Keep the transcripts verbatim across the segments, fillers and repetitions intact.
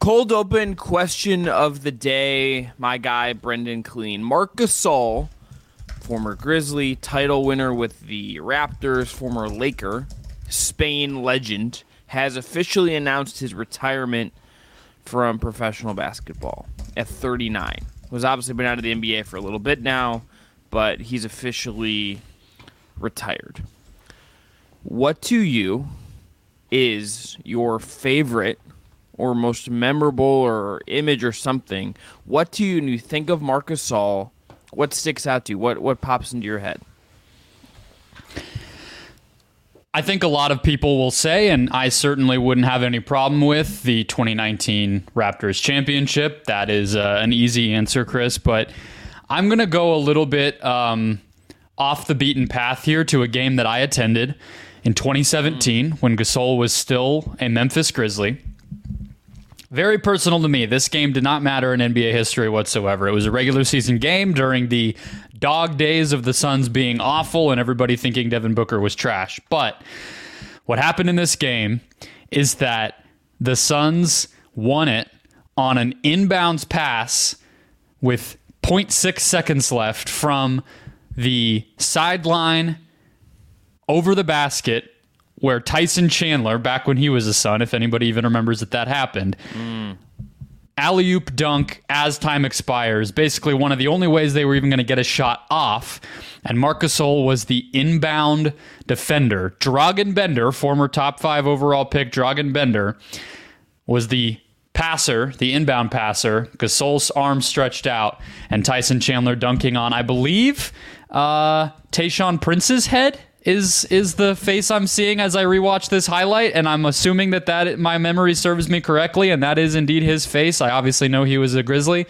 Cold open question of the day. My guy, Brendan Killeen. Marc Gasol, former Grizzly, title winner with the Raptors, former Laker, Spain legend, has officially announced his retirement from professional basketball at thirty-nine. He's obviously been out of the N B A for a little bit now, but he's officially retired. What to you is your favorite or most memorable or image or something? What to you, when you think of Marc Gasol, what sticks out to you? What, what pops into your head? I think a lot of people will say, and I certainly wouldn't have any problem with, the twenty nineteen Raptors championship. That is uh, an easy answer, Chris, but I'm going to go a little bit um, off the beaten path here to a game that I attended in twenty seventeen when Gasol was still a Memphis Grizzly. Very personal to me. This game did not matter in N B A history whatsoever. It was a regular season game during the dog days of the Suns being awful and everybody thinking Devin Booker was trash. But what happened in this game is that the Suns won it on an inbounds pass with zero point six seconds left from the sideline over the basket, where Tyson Chandler, back when he was a Sun, if anybody even remembers that that happened, mm. alley-oop dunk as time expires. Basically one of the only ways they were even going to get a shot off. And Marc Gasol was the inbound defender. Dragan Bender, former top five overall pick, Dragan Bender, was the passer, the inbound passer. Gasol's arm stretched out and Tyson Chandler dunking on, I believe, uh, Tayshaun Prince's head. Is is the face I'm seeing as I rewatch this highlight, and I'm assuming that, that my memory serves me correctly, and that is indeed his face. I obviously know he was a Grizzly.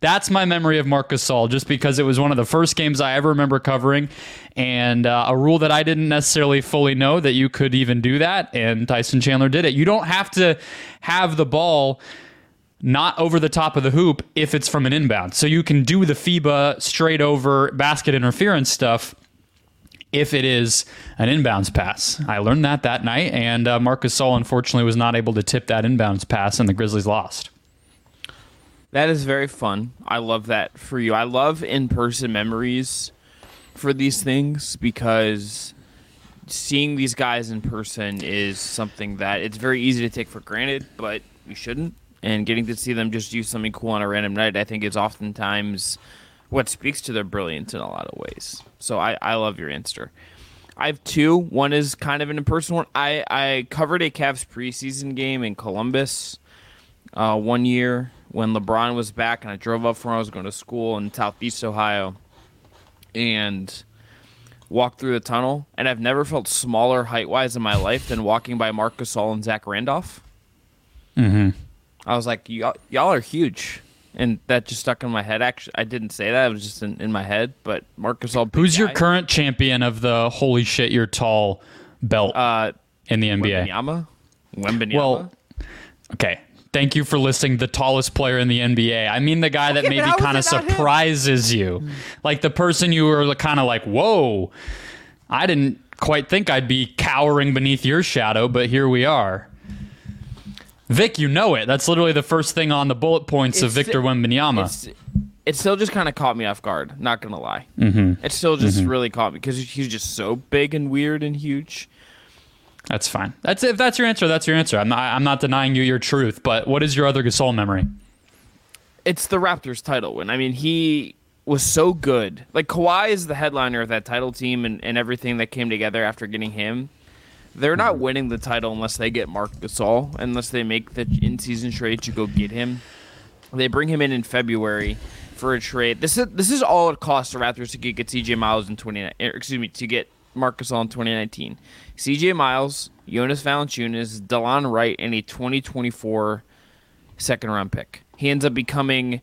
That's my memory of Marc Gasol, just because it was one of the first games I ever remember covering, and uh, a rule that I didn't necessarily fully know, that you could even do that, and Tyson Chandler did it. You don't have to have the ball not over the top of the hoop if it's from an inbound. So you can do the FIBA straight over basket interference stuff if it is an inbounds pass. I learned that that night, and uh, Marc Gasol, unfortunately, was not able to tip that inbounds pass, and the Grizzlies lost. That is very fun. I love that for you. I love in-person memories for these things, because seeing these guys in person is something that it's very easy to take for granted, but you shouldn't. And getting to see them just do something cool on a random night, I think, is oftentimes what speaks to their brilliance in a lot of ways. So I, I love your answer. I have two. One is kind of an impersonal one. I, I covered a Cavs preseason game in Columbus uh, one year when LeBron was back, and I drove up from where I was going to school in Southeast Ohio and walked through the tunnel. And I've never felt smaller height-wise in my life than walking by Marc Gasol and Zach Randolph. Mm-hmm. I was like, y'all, y'all are huge. And that just stuck in my head. Actually, I didn't say that. It was just in, in my head. But Marc Gasol, who's your guy, current champion of the holy shit you're tall belt uh, in the N B A? Wembanyama? Wembanyama? Well, okay. Thank you for listing the tallest player in the N B A. I mean the guy that okay, maybe kind of surprises him? you. Like the person you were kind of like, whoa, I didn't quite think I'd be cowering beneath your shadow, but here we are. Vic, you know it. That's literally the first thing on the bullet points it's of Victor st- Wembanyama. It's, it still just kind of caught me off guard, not going to lie. Mm-hmm. It still just mm-hmm. really caught me because he's just so big and weird and huge. That's fine. That's If that's your answer, that's your answer. I'm not, I'm not denying you your truth, but what is your other Gasol memory? It's the Raptors title win. I mean, he was so good. Like, Kawhi is the headliner of that title team and, and everything that came together after getting him. They're not winning the title unless they get Marc Gasol, unless they make the in-season trade to go get him. They bring him in in February for a trade. This is this is all it costs the Raptors to get C J Miles in twenty excuse me to get Marc Gasol in twenty nineteen. C J Miles, Jonas Valanciunas, DeLon Wright, and a twenty twenty-four second round pick. He ends up becoming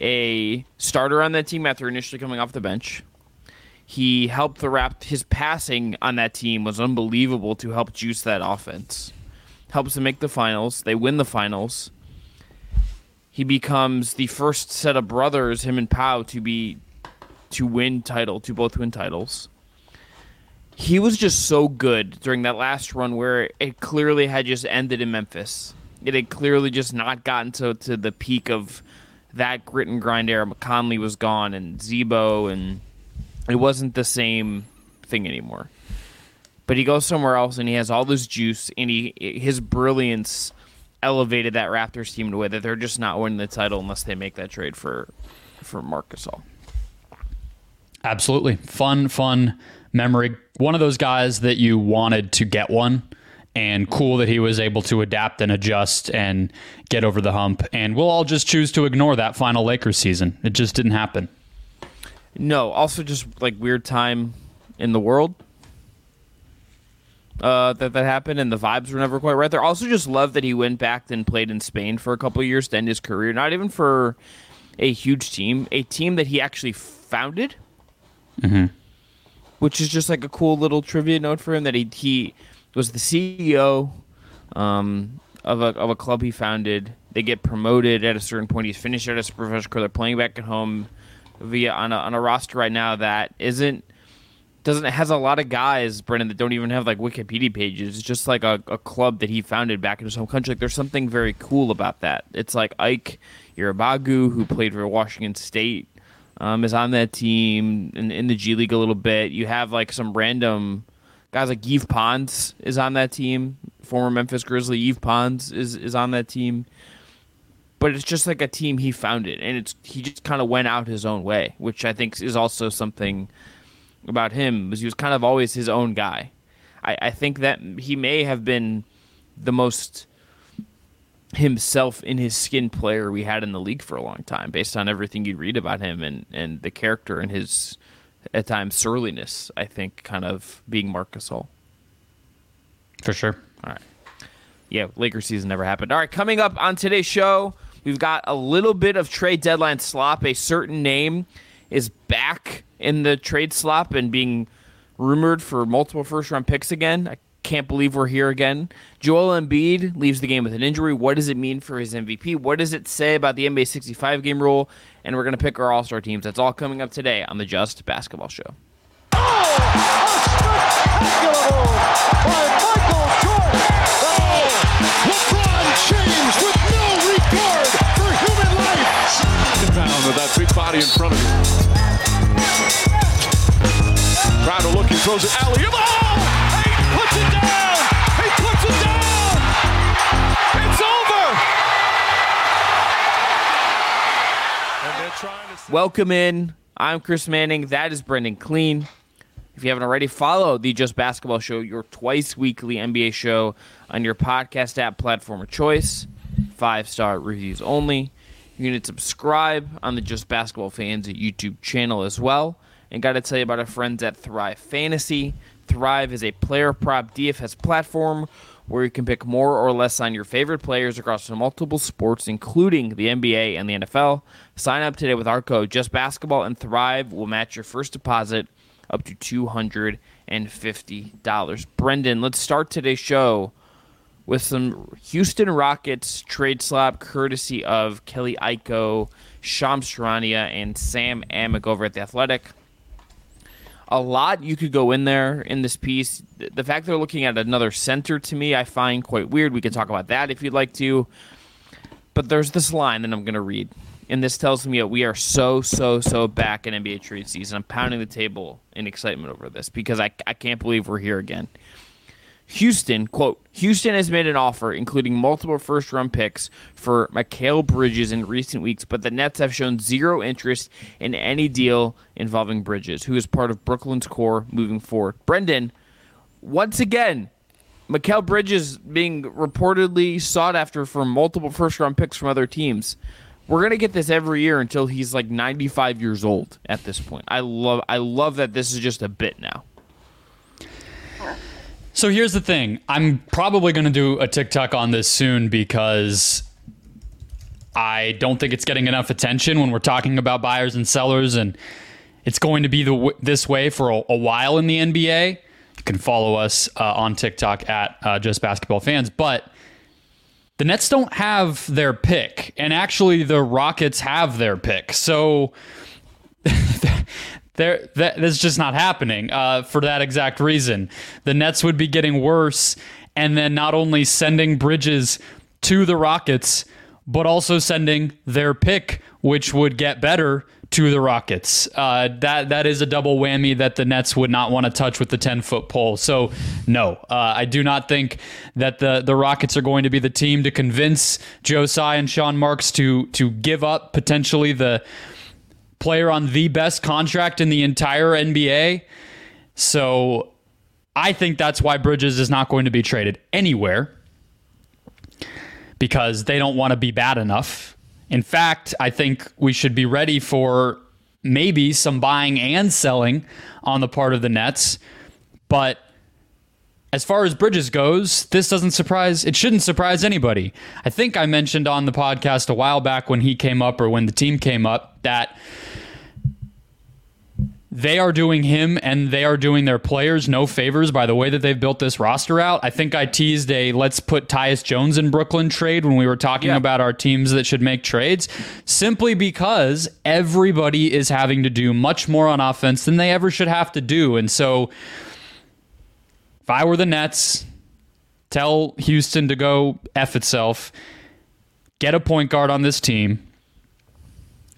a starter on that team after initially coming off the bench. He helped the Raptors. His passing on that team was unbelievable to help juice that offense. Helps them make the finals. They win the finals. He becomes the first set of brothers, him and Pau, to be to win title, to both win titles. He was just so good during that last run where it clearly had just ended in Memphis. It had clearly just not gotten to, to the peak of that grit and grind era. McConley was gone and Zebo, and it wasn't the same thing anymore. But he goes somewhere else and he has all this juice, and he his brilliance elevated that Raptors team in a way that they're just not winning the title unless they make that trade for, for Marc Gasol. Absolutely. Fun, fun memory. One of those guys that you wanted to get one, and cool that he was able to adapt and adjust and get over the hump. And we'll all just choose to ignore that final Lakers season. It just didn't happen. No, also just like weird time in the world uh, that that happened, and the vibes were never quite right there. Also just love that he went back and played in Spain for a couple of years to end his career, not even for a huge team, a team that he actually founded, mm-hmm. which is just like a cool little trivia note for him that he he was the C E O um, of a of a club he founded. They get promoted at a certain point. He's finished out as a professional career. They're playing back at home. Via on a on a roster right now that isn't doesn't has a lot of guys, Brendan, that don't even have like Wikipedia pages. It's just like a, a club that he founded back in his home country. Like, there's something very cool about that. It's like Ike Uribagu, who played for Washington State, um, is on that team in, in the G League a little bit. You have like some random guys like Yves Pons is on that team. Former Memphis Grizzly Yves Pons is, is on that team. But it's just like a team he founded, and it's he just kind of went out his own way, which I think is also something about him, was he was kind of always his own guy. I, I think that he may have been the most himself in his skin player we had in the league for a long time, based on everything you'd read about him and, and the character and his, at times, surliness, I think, kind of being Marc Gasol. For sure. All right. Yeah, Lakers season never happened. All right, coming up on today's show, we've got a little bit of trade deadline slop. A certain name is back in the trade slop and being rumored for multiple first-round picks again. I can't believe we're here again. Joel Embiid leaves the game with an injury. What does it mean for his M V P? What does it say about the N B A sixty-five game rule? And we're going to pick our All-Star teams. That's all coming up today on the Just Basketball Show. Oh, a spectacular move by Michael Jordan. Oh, LeBron James with no regard for human life. Down with that big body in front of him. Crowder looking, throws it alley. Oh, he puts it down. He puts it down. It's over. And they're trying to. Welcome in. I'm Chris Manning. That is Brendan Clean. If you haven't already, follow the Just Basketball Show, your twice-weekly N B A show, on your podcast app platform of choice. Five-star reviews only. You can subscribe on the Just Basketball Fans YouTube channel as well. And got to tell you about our friends at Thrive Fantasy. Thrive is a player prop D F S platform where you can pick more or less on your favorite players across multiple sports, including the N B A and the N F L. Sign up today with our code JustBasketball, and Thrive will match your first deposit up to two hundred fifty dollars. Brendan, let's start today's show with some Houston Rockets trade slop courtesy of Kelly Aiko, Shams Charania, and Sam Amick over at The Athletic. A lot you could go in there in this piece. The fact they're looking at another center, to me, I find quite weird. We can talk about that if you'd like to. But there's this line that I'm going to read. And this tells me that we are so, so, so back in N B A trade season. I'm pounding the table in excitement over this because I, I can't believe we're here again. Houston, quote, Houston has made an offer, including multiple first-round picks, for Mikal Bridges in recent weeks, but the Nets have shown zero interest in any deal involving Bridges, who is part of Brooklyn's core moving forward. Brendan, once again, Mikal Bridges being reportedly sought after for multiple first-round picks from other teams. We're going to get this every year until he's like ninety-five years old at this point. I love I love that this is just a bit now. So here's the thing. I'm probably going to do a TikTok on this soon because I don't think it's getting enough attention when we're talking about buyers and sellers, and it's going to be the w- this way for a, a while in the N B A. You can follow us uh, on TikTok at uh, Just Basketball Fans, but the Nets don't have their pick, and actually the Rockets have their pick. So there, that, that's just not happening uh, for that exact reason. The Nets would be getting worse, and then not only sending Bridges to the Rockets, but also sending their pick, which would get better, to the Rockets. Uh, that that is a double whammy that the Nets would not want to touch with the ten-foot pole. So, no, uh, I do not think that the, the Rockets are going to be the team to convince Joe Tsai and Sean Marks to to give up potentially the player on the best contract in the entire N B A. So, I think that's why Bridges is not going to be traded anywhere, because they don't want to be bad enough. In fact, I think we should be ready for maybe some buying and selling on the part of the Nets. But as far as Bridges goes, this doesn't surprise, it shouldn't surprise anybody. I think I mentioned on the podcast a while back when he came up, or when the team came up, that they are doing him and they are doing their players no favors by the way that they've built this roster out. I think I teased a let's put Tyus Jones in Brooklyn trade when we were talking yeah. about our teams that should make trades, simply because everybody is having to do much more on offense than they ever should have to do. And so if I were the Nets, tell Houston to go F itself, get a point guard on this team,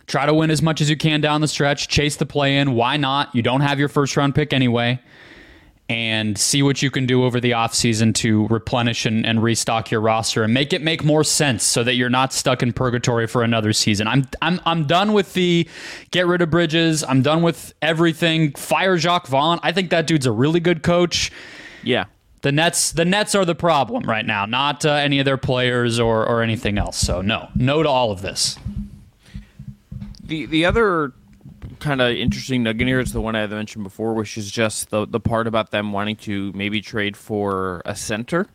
try to win as much as you can down the stretch. Chase the play in. Why not? You don't have your first round pick anyway. And see what you can do over the offseason to replenish and, and restock your roster and make it make more sense so that you're not stuck in purgatory for another season. I'm I'm I'm done with the get rid of Bridges. I'm done with everything. Fire Jacques Vaughn. I think that dude's a really good coach. Yeah. The Nets the Nets are the problem right now, not uh, any of their players or or anything else. So no, no to all of this. The the other kind of interesting nugget here is the one I had mentioned before, which is just the, the part about them wanting to maybe trade for a center.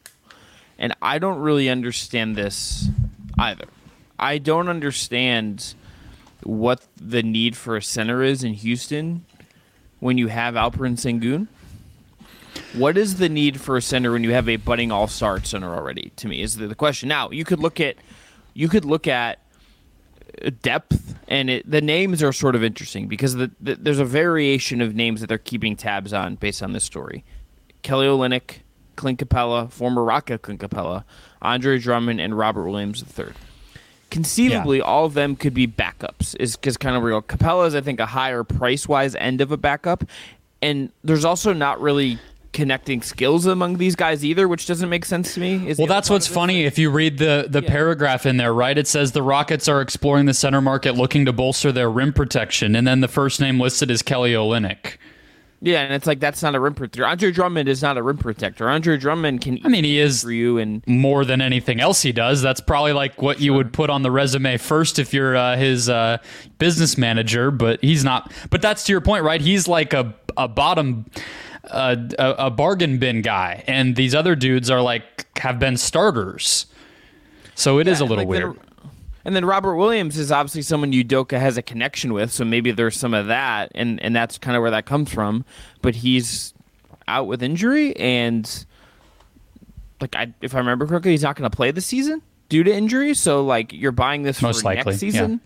And I don't really understand this either. I don't understand what the need for a center is in Houston when you have Alperen Sengun. What is the need for a center when you have a budding all-star center already, to me, is the, the question. Now, you could look at you could look at depth, and it, the names are sort of interesting because the, the, there's a variation of names that they're keeping tabs on based on this story. Kelly Olynyk, Clint Capella, former Rocket Clint Capella, Andre Drummond, and Robert Williams the third. Conceivably, yeah. all of them could be backups, is because kind of real. Capella is, I think, a higher price-wise end of a backup, and there's also not really connecting skills among these guys either, which doesn't make sense to me. Is well, that's what's funny. If you read the, the yeah. paragraph in there, right? It says the Rockets are exploring the center market, looking to bolster their rim protection. And then the first name listed is Kelly Olynyk. Yeah, and it's like, that's not a rim protector. Andre Drummond is not a rim protector. Andre Drummond can. I mean, he is for you, and more than anything else he does. That's probably like what sure. you would put on the resume first if you're uh, his uh, business manager. But he's not. But that's to your point, right? He's like a a bottom. Uh, a, a bargain bin guy, and these other dudes are like have been starters, so it yeah, is a little like weird. And then Robert Williams is obviously someone Udoka has a connection with, so maybe there's some of that, and and that's kind of where that comes from. But he's out with injury, and like I, if I remember correctly, he's not going to play this season due to injury. So like you're buying this Most for likely, next season. Yeah.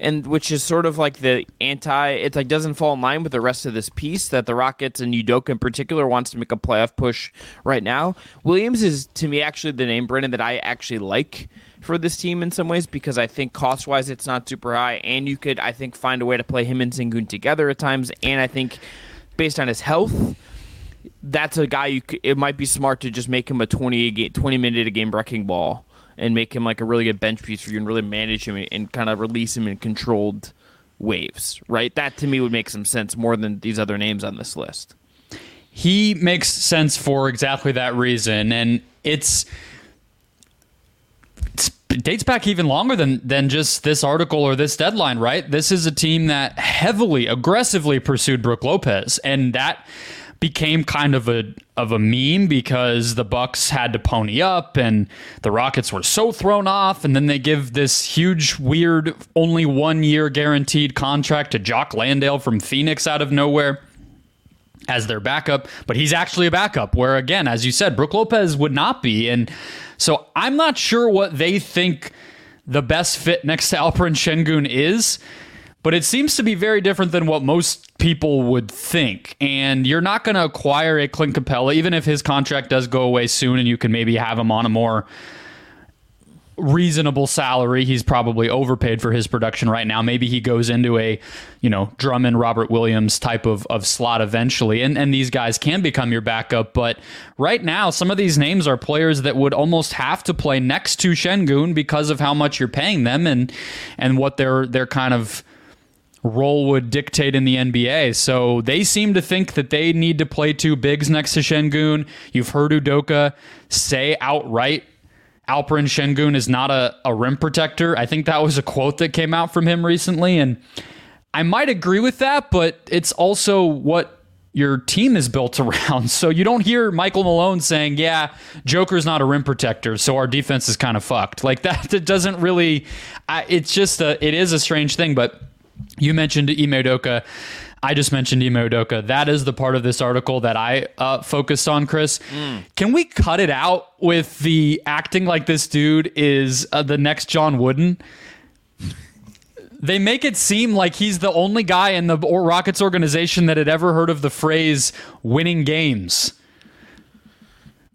And which is sort of like the anti, it like doesn't fall in line with the rest of this piece that the Rockets and Udoka in particular wants to make a playoff push right now. Williams is, to me, actually the name, Brennan, that I actually like for this team in some ways, because I think cost-wise it's not super high, and you could, I think, find a way to play him and Sengun together at times, and I think based on his health, that's a guy you could, it might be smart to just make him a twenty-minute-a-game wrecking ball and make him like a really good bench piece for you and really manage him and kind of release him in controlled waves, right? That to me would make some sense more than these other names on this list. He makes sense for exactly that reason. And it's, it's it dates back even longer than, than just this article or this deadline, right? This is a team that heavily, aggressively pursued Brook Lopez, and that became kind of a of a meme because the Bucks had to pony up and the Rockets were so thrown off, and then they give this huge, weird, only one-year guaranteed contract to Jock Landale from Phoenix out of nowhere as their backup, but he's actually a backup where, again, as you said, Brook Lopez would not be. And so I'm not sure what they think the best fit next to Alperen Sengun is, but it seems to be very different than what most people would think. And you're not going to acquire a Clint Capella, even if his contract does go away soon and you can maybe have him on a more reasonable salary. He's probably overpaid for his production right now. Maybe he goes into a, you know, Drummond, Robert Williams type of, of slot eventually. And, and these guys can become your backup. But right now, some of these names are players that would almost have to play next to Sengun because of how much you're paying them and, and what their, their kind of role would dictate in the N B A. So they seem to think that they need to play two bigs next to Sengun. You've heard Udoka say outright Alperen Sengun is not a, a rim protector. I think that was a quote that came out from him recently, and I might agree with that, but it's also what your team is built around. So you don't hear Michael Malone saying, yeah, Joker's not a rim protector, so our defense is kind of fucked. Like that, it doesn't really, I, it's just a, it is a strange thing, but you mentioned Ime Udoka. I just mentioned Ime Udoka. That is the part of this article that I uh, focused on, Chris. Mm. Can we cut it out with the acting like this dude is uh, the next John Wooden? They make it seem like he's the only guy in the Rockets organization that had ever heard of the phrase winning games.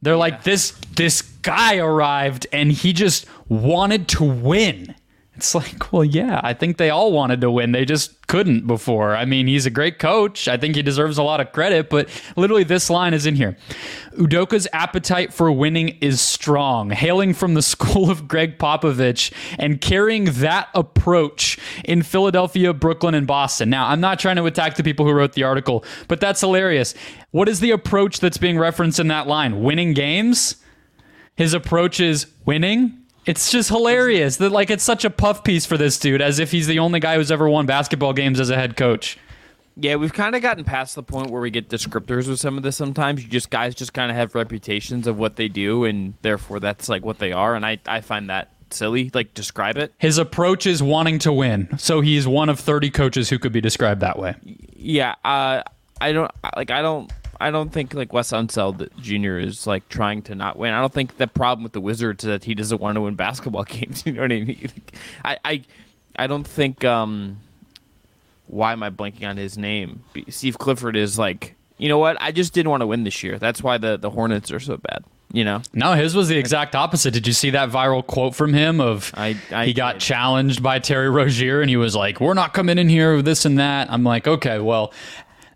They're yeah. like, this this guy arrived and he just wanted to win. It's like, well, yeah, I think they all wanted to win. They just couldn't before. I mean, he's a great coach. I think he deserves a lot of credit, but literally this line is in here. Udoka's appetite for winning is strong, hailing from the school of Greg Popovich and carrying that approach in Philadelphia, Brooklyn, and Boston. Now, I'm not trying to attack the people who wrote the article, but that's hilarious. What is the approach that's being referenced in that line? Winning games? His approach is winning? It's just hilarious that like it's such a puff piece for this dude, as if he's the only guy who's ever won basketball games as a head coach. Yeah, we've kind of gotten past the point where we get descriptors with some of this sometimes. You just guys just kind of have reputations of what they do, and therefore that's like what they are, and I, I find that silly. Like, describe it. His approach is wanting to win, so he's one of thirty coaches who could be described that way. Yeah, uh, I don't like I don't I don't think like Wes Unseld Junior is like trying to not win. I don't think the problem with the Wizards is that he doesn't want to win basketball games. You know what I mean? I, I, I don't think. Um, why am I blanking on his name? Steve Clifford is like, you know what? I just didn't want to win this year. That's why the, the Hornets are so bad. You know? No, his was the exact opposite. Did you see that viral quote from him of I, I, he got I, challenged by Terry Rozier and he was like, "We're not coming in here with this and that." I'm like, okay, well.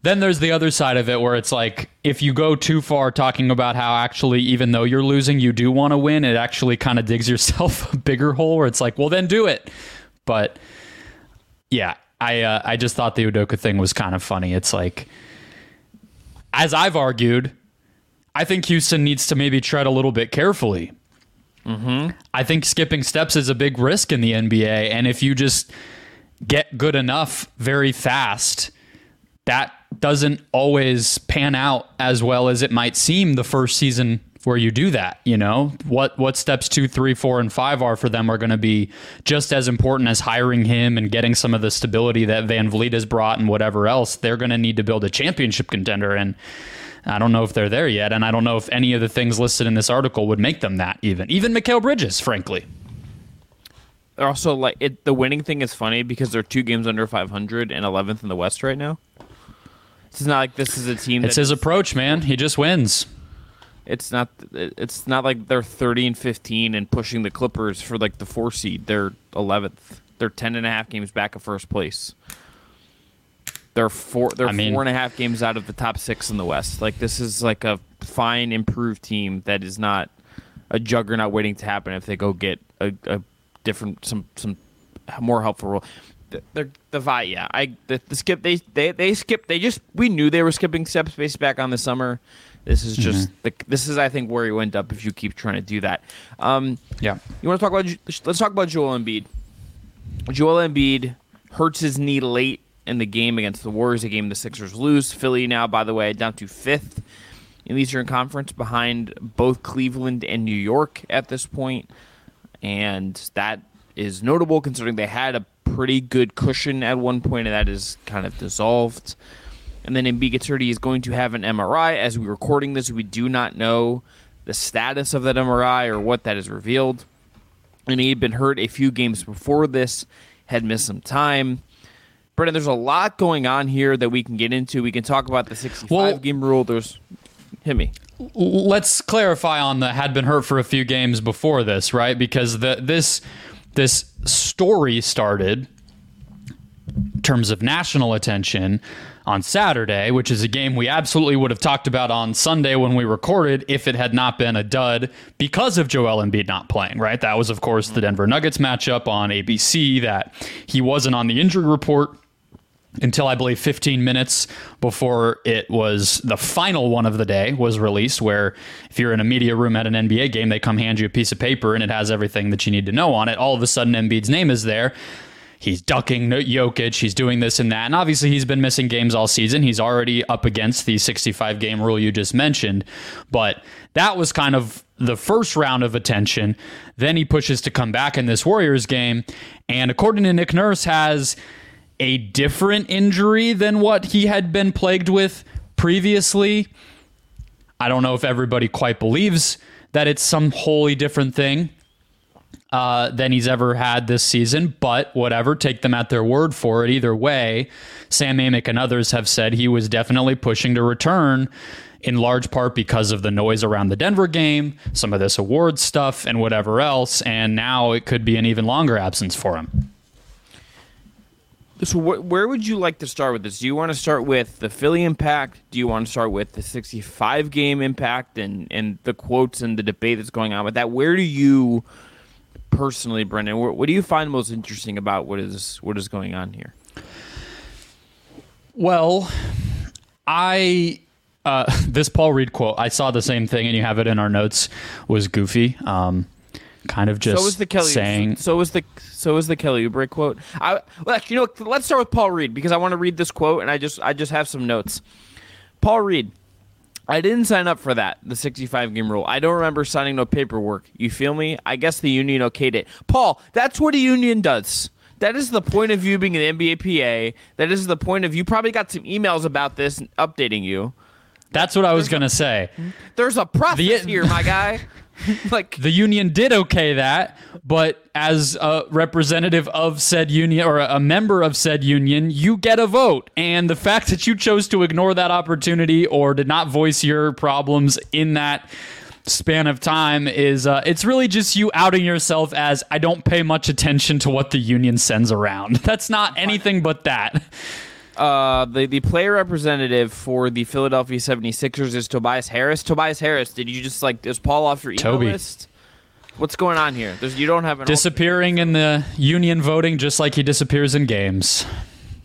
Then there's the other side of it where it's like, if you go too far talking about how actually, even though you're losing, you do want to win, it actually kind of digs yourself a bigger hole where it's like, well, then do it. But yeah, I uh, I just thought the Udoka thing was kind of funny. It's like, as I've argued, I think Houston needs to maybe tread a little bit carefully. Mm-hmm. I think skipping steps is a big risk in the N B A. And if you just get good enough very fast, that doesn't always pan out as well as it might seem the first season where you do that. You know, what what steps two, three, four, and five are for them are going to be just as important as hiring him and getting some of the stability that Van Vliet has brought and whatever else. They're going to need to build a championship contender, and I don't know if they're there yet, and I don't know if any of the things listed in this article would make them that even. Even Mikal Bridges, frankly. They're also like it, the winning thing is funny because they're two games under five hundred and eleventh in the West right now. It's not like this is a team. It's his approach, man. He just wins. It's not. It's not like they're thirty and fifteen and pushing the Clippers for like the four seed. They're eleventh. They're ten and a half games back of first place. They're four. They're I mean, four and a half games out of the top six in the West. Like this is like a fine, improved team that is not a juggernaut waiting to happen if they go get a, a different, some some more helpful role. The, the, the vibe, yeah. I the, the skip. They they they skipped. They just we knew they were skipping steps based back on the summer. This is just mm-hmm. the, this is I think where you end up if you keep trying to do that. Um, yeah. You want to talk about? Let's talk about Joel Embiid. Joel Embiid hurts his knee late in the game against the Warriors, a game the Sixers lose. Philly now, by the way, down to fifth in the Eastern Conference behind both Cleveland and New York at this point. And that is notable considering they had a pretty good cushion at one point, and that is kind of dissolved. And then Embiid gets hurt. He is going to have an M R I. As we're recording this, we do not know the status of that M R I or what that is revealed. And he had been hurt a few games before this, had missed some time. Brennan, there's a lot going on here that we can get into. We can talk about the sixty-five-game well, rule. There's hit me. Let's clarify on the had been hurt for a few games before this, right? Because the this this story started in terms of national attention on Saturday, which is a game we absolutely would have talked about on Sunday when we recorded if it had not been a dud because of Joel Embiid not playing, right? That was, of course, the Denver Nuggets matchup on A B C that he wasn't on the injury report until I believe fifteen minutes before it was the final one of the day was released, where if you're in a media room at an N B A game, they come hand you a piece of paper and it has everything that you need to know on it. All of a sudden, Embiid's name is there. He's ducking Jokic. He's doing this and that. And obviously, he's been missing games all season. He's already up against the sixty-five-game rule you just mentioned. But that was kind of the first round of attention. Then he pushes to come back in this Warriors game. And according to Nick Nurse, has a different injury than what he had been plagued with previously. I don't know if everybody quite believes that it's some wholly different thing Uh, than he's ever had this season, but whatever, take them at their word for it. Either way, Sam Amick and others have said he was definitely pushing to return in large part because of the noise around the Denver game, some of this awards stuff and whatever else, and now it could be an even longer absence for him. So wh- where would you like to start with this? Do you want to start with the Philly impact? Do you want to start with the sixty-five-game impact and, and the quotes and the debate that's going on with that? Where do you... Personally, Brendan, what do you find most interesting about what is what is going on here? Well, I uh, this Paul Reed quote, I saw the same thing, and you have it in our notes, was goofy. Um, kind of just so was the Kelly, saying. So was the so was the Kelly Oubre quote. I, well, actually, you know, what, let's start with Paul Reed because I want to read this quote, and I just I just have some notes. Paul Reed. I didn't sign up for that, the sixty-five-game rule. I don't remember signing no paperwork. You feel me? I guess the union okayed it. Paul, that's what a union does. That is the point of you being an N B A P A. That is the point of you probably got some emails about this and updating you. That's what I was going to say. There's a process the, here, my guy. Like the union did okay that, but as a representative of said union or a member of said union, you get a vote. And the fact that you chose to ignore that opportunity or did not voice your problems in that span of time is uh, it's really just you outing yourself as I don't pay much attention to what the union sends around. That's not anything but that. Uh, the, the player representative for the Philadelphia seventy-sixers is Tobias Harris. Tobias Harris, did you just like, is Paul off your email Toby. list? What's going on here? There's, you don't have an disappearing alternate. In the union voting, just like he disappears in games.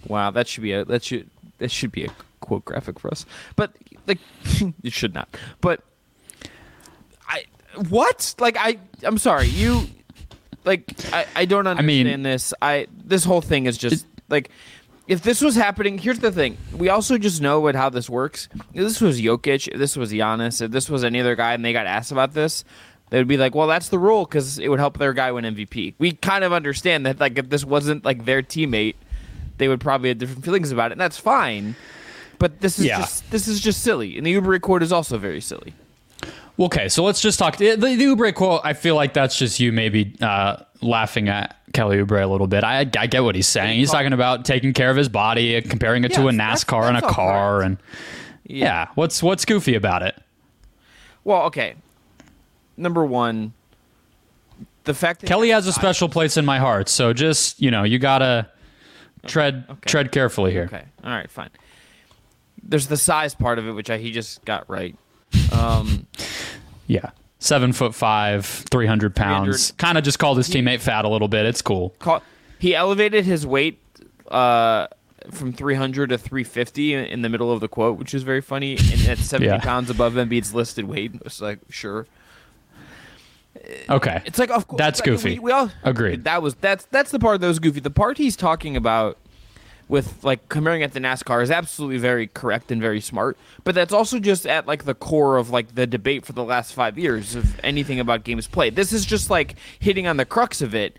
Wow, that should be a that should that should be a quote graphic for us, but like it should not. But I what like I I'm sorry you like I, I don't understand I mean, this. I this whole thing is just it, like. If this was happening, here's the thing. We also just know what how this works. If this was Jokic, if this was Giannis, if this was any other guy and they got asked about this, they would be like, well, that's the rule because it would help their guy win M V P. We kind of understand that like if this wasn't like their teammate, they would probably have different feelings about it, and that's fine. But this is yeah. just this is just silly. And the Uber record is also very silly. Okay, so let's just talk. The, the Oubre quote, I feel like that's just you maybe uh, laughing at Kelly Oubre a little bit. I, I get what he's saying. He's talking about taking care of his body, comparing it yes, to a NASCAR and a car. Correct. And yeah. yeah, what's what's goofy about it? Well, okay. Number one, the fact that Kelly has a special place in my heart. So just, you know, you got to tread okay. tread carefully here. Okay. All right, fine. There's the size part of it, which I, he just got right. Um, yeah, seven foot five, three hundred pounds. Kind of just called his teammate fat a little bit. It's cool. Call, he elevated his weight uh, from three hundred to three fifty in the middle of the quote, which is very funny. And at seventy yeah. pounds above Embiid's listed weight, it's like sure. Okay, it's like of course that's like, goofy. We, we all agreed. That was that's that's the part that was goofy. The part he's talking about with like comparing it to NASCAR is absolutely very correct and very smart. But that's also just at like the core of like the debate for the last five years of anything about games played. This is just like hitting on the crux of it.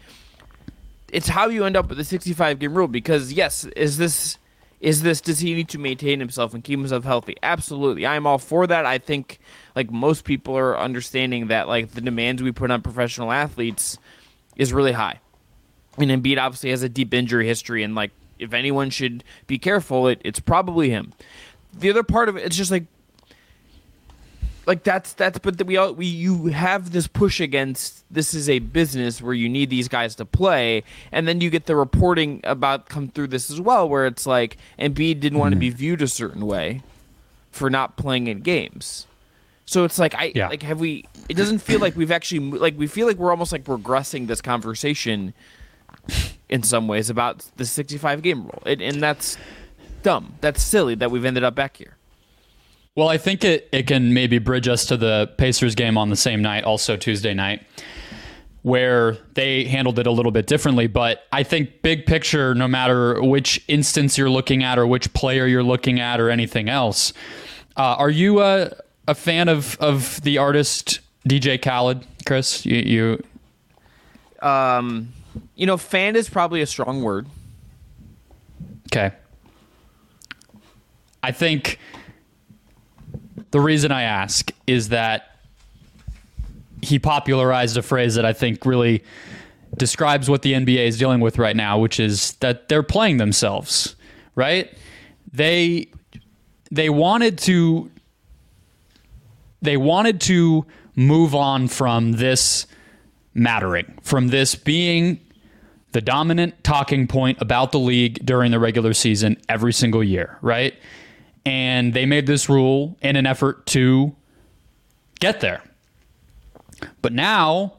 It's how you end up with the sixty-five game rule, because yes, is this is this does he need to maintain himself and keep himself healthy? Absolutely. I'm all for that. I think like most people are understanding that like the demands we put on professional athletes is really high. And Embiid obviously has a deep injury history, and like if anyone should be careful, it it's probably him. The other part of it, it's just like like that's that's but the, we all we you have this push against this is a business where you need these guys to play, and then you get the reporting about come through this as well where it's like Embiid didn't mm. want to be viewed a certain way for not playing in games. So it's like I yeah. like have we it doesn't feel like we've actually like we feel like we're almost like regressing this conversation in some ways about the sixty-five game rule, it, and that's dumb. That's silly that we've ended up back here. Well, I think it, it can maybe bridge us to the Pacers game on the same night, also Tuesday night, where they handled it a little bit differently. But I think big picture, no matter which instance you're looking at or which player you're looking at or anything else, uh, are you a, a fan of, of the artist D J Khaled, Chris? You, you... Um, you know, fan is probably a strong word. Okay. I think... The reason I ask is that he popularized a phrase that I think really describes what the N B A is dealing with right now, which is that they're playing themselves, right? They they wanted to they wanted to move on from this mattering, from this being the dominant talking point about the league during the regular season every single year, right? And they made this rule in an effort to get there. But now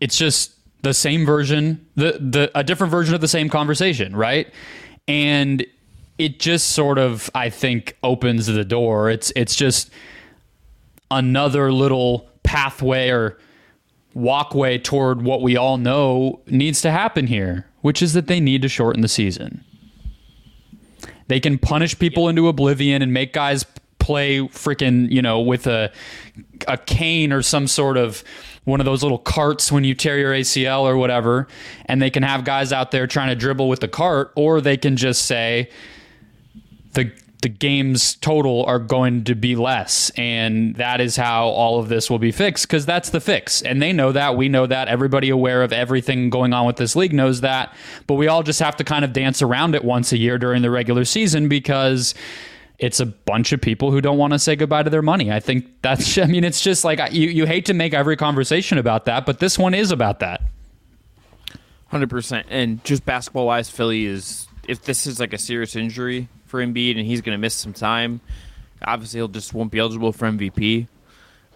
it's just the same version, the the a different version of the same conversation, right? And it just sort of, I think, opens the door. It's it's just another little pathway or walkway toward what we all know needs to happen here, which is that they need to shorten the season. They can punish people into oblivion and make guys play freaking, you know, with a a cane or some sort of one of those little carts when you tear your A C L or whatever. And they can have guys out there trying to dribble with the cart, or they can just say the the games total are going to be less. And that is how all of this will be fixed, because that's the fix. And they know that. We know that. Everybody aware of everything going on with this league knows that. But we all just have to kind of dance around it once a year during the regular season, because it's a bunch of people who don't want to say goodbye to their money. I think that's, I mean, it's just like you, you hate to make every conversation about that, but this one is about that. one hundred percent. And just basketball-wise, Philly is, if this is like a serious injury for Embiid and he's going to miss some time, obviously he'll just won't be eligible for M V P,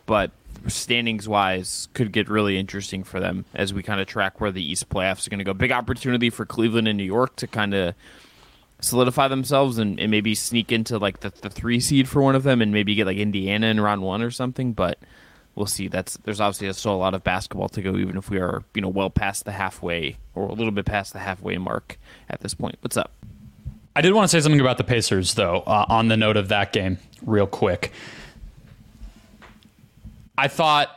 but standings wise could get really interesting for them as we kind of track where the East playoffs are going to go. Big opportunity for Cleveland and New York to kind of solidify themselves and, and maybe sneak into like the, the three seed for one of them, and maybe get like Indiana in round one or something, but we'll see. That's there's obviously still a lot of basketball to go, even if we are, you know, well past the halfway or a little bit past the halfway mark at this point. What's up? I did want to say something about the Pacers, though, uh, on the note of that game, real quick. I thought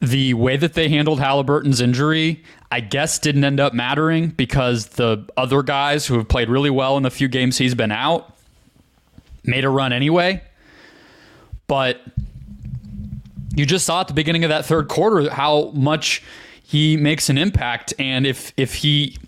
the way that they handled Haliburton's injury, I guess, didn't end up mattering, because the other guys who have played really well in the few games he's been out made a run anyway. But you just saw at the beginning of that third quarter how much he makes an impact, and if if he...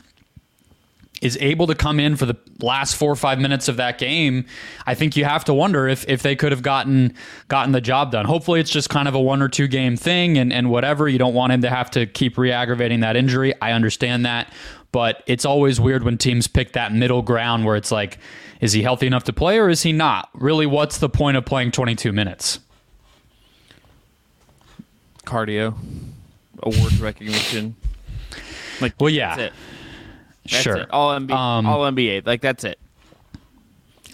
is able to come in for the last four or five minutes of that game, I think you have to wonder if if they could have gotten gotten the job done. Hopefully it's just kind of a one or two game thing, and, and whatever. You don't want him to have to keep re-aggravating that injury. I understand that, but it's always weird when teams pick that middle ground where it's like, is he healthy enough to play or is he not? Really, what's the point of playing twenty-two minutes? Cardio. Award recognition. Like, well, yeah. That's it. That's sure. It. All N B A. Um, all N B A. Like, that's it.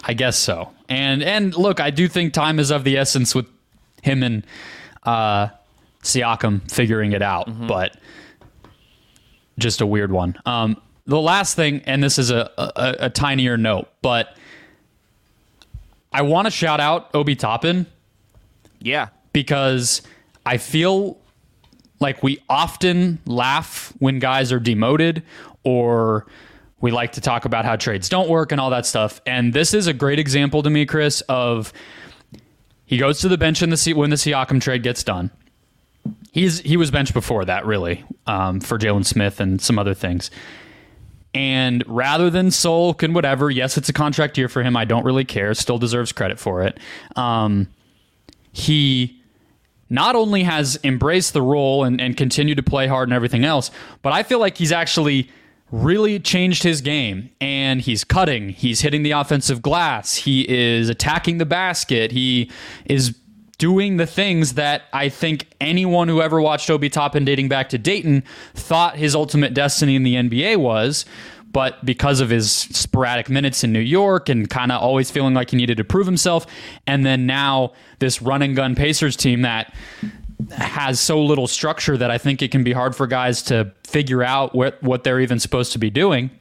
I guess so. And and look, I do think time is of the essence with him and uh, Siakam figuring it out, mm-hmm. but just a weird one. Um, the last thing, and this is a, a, a tinier note, but I want to shout out Obi Toppin. Yeah. Because I feel like we often laugh when guys are demoted, or we like to talk about how trades don't work and all that stuff. And this is a great example to me, Chris, of he goes to the bench in the seat when the Siakam trade gets done. He's he was benched before that, really, um, for Jalen Smith and some other things. And rather than sulk and whatever, yes, it's a contract year for him. I don't really care. Still deserves credit for it. Um, he not only has embraced the role and, and continued to play hard and everything else, but I feel like he's actually really changed his game, and he's cutting, he's hitting the offensive glass, he is attacking the basket, he is doing the things that I think anyone who ever watched Obi Toppin dating back to Dayton thought his ultimate destiny in the N B A was, but because of his sporadic minutes in New York and kind of always feeling like he needed to prove himself, and then now this run-and-gun Pacers team that has so little structure that I think it can be hard for guys to figure out what, what they're even supposed to be doing.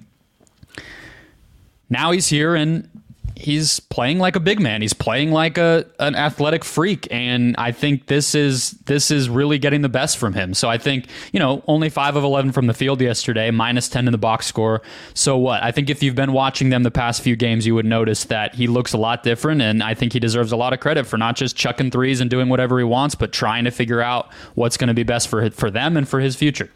Now he's here, and he's playing like a big man. He's playing like a an athletic freak, and I think this is this is really getting the best from him. So I think, you know, only five of eleven from the field yesterday, minus ten in the box score. So what? I think if you've been watching them the past few games, you would notice that he looks a lot different, and I think he deserves a lot of credit for not just chucking threes and doing whatever he wants, but trying to figure out what's going to be best for for them and for his future.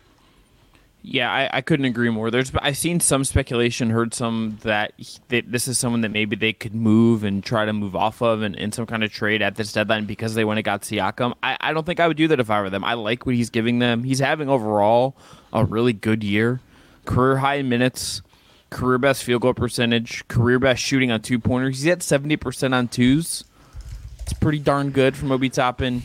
Yeah, I, I couldn't agree more. There's, I've seen some speculation, heard some that, he, that this is someone that maybe they could move and try to move off of and in some kind of trade at this deadline because they went and got Siakam. I, I don't think I would do that if I were them. I like what he's giving them. He's having overall a really good year. Career high in minutes, career best field goal percentage, career best shooting on two-pointers. He's at seventy percent on twos. It's pretty darn good from Obi Toppin.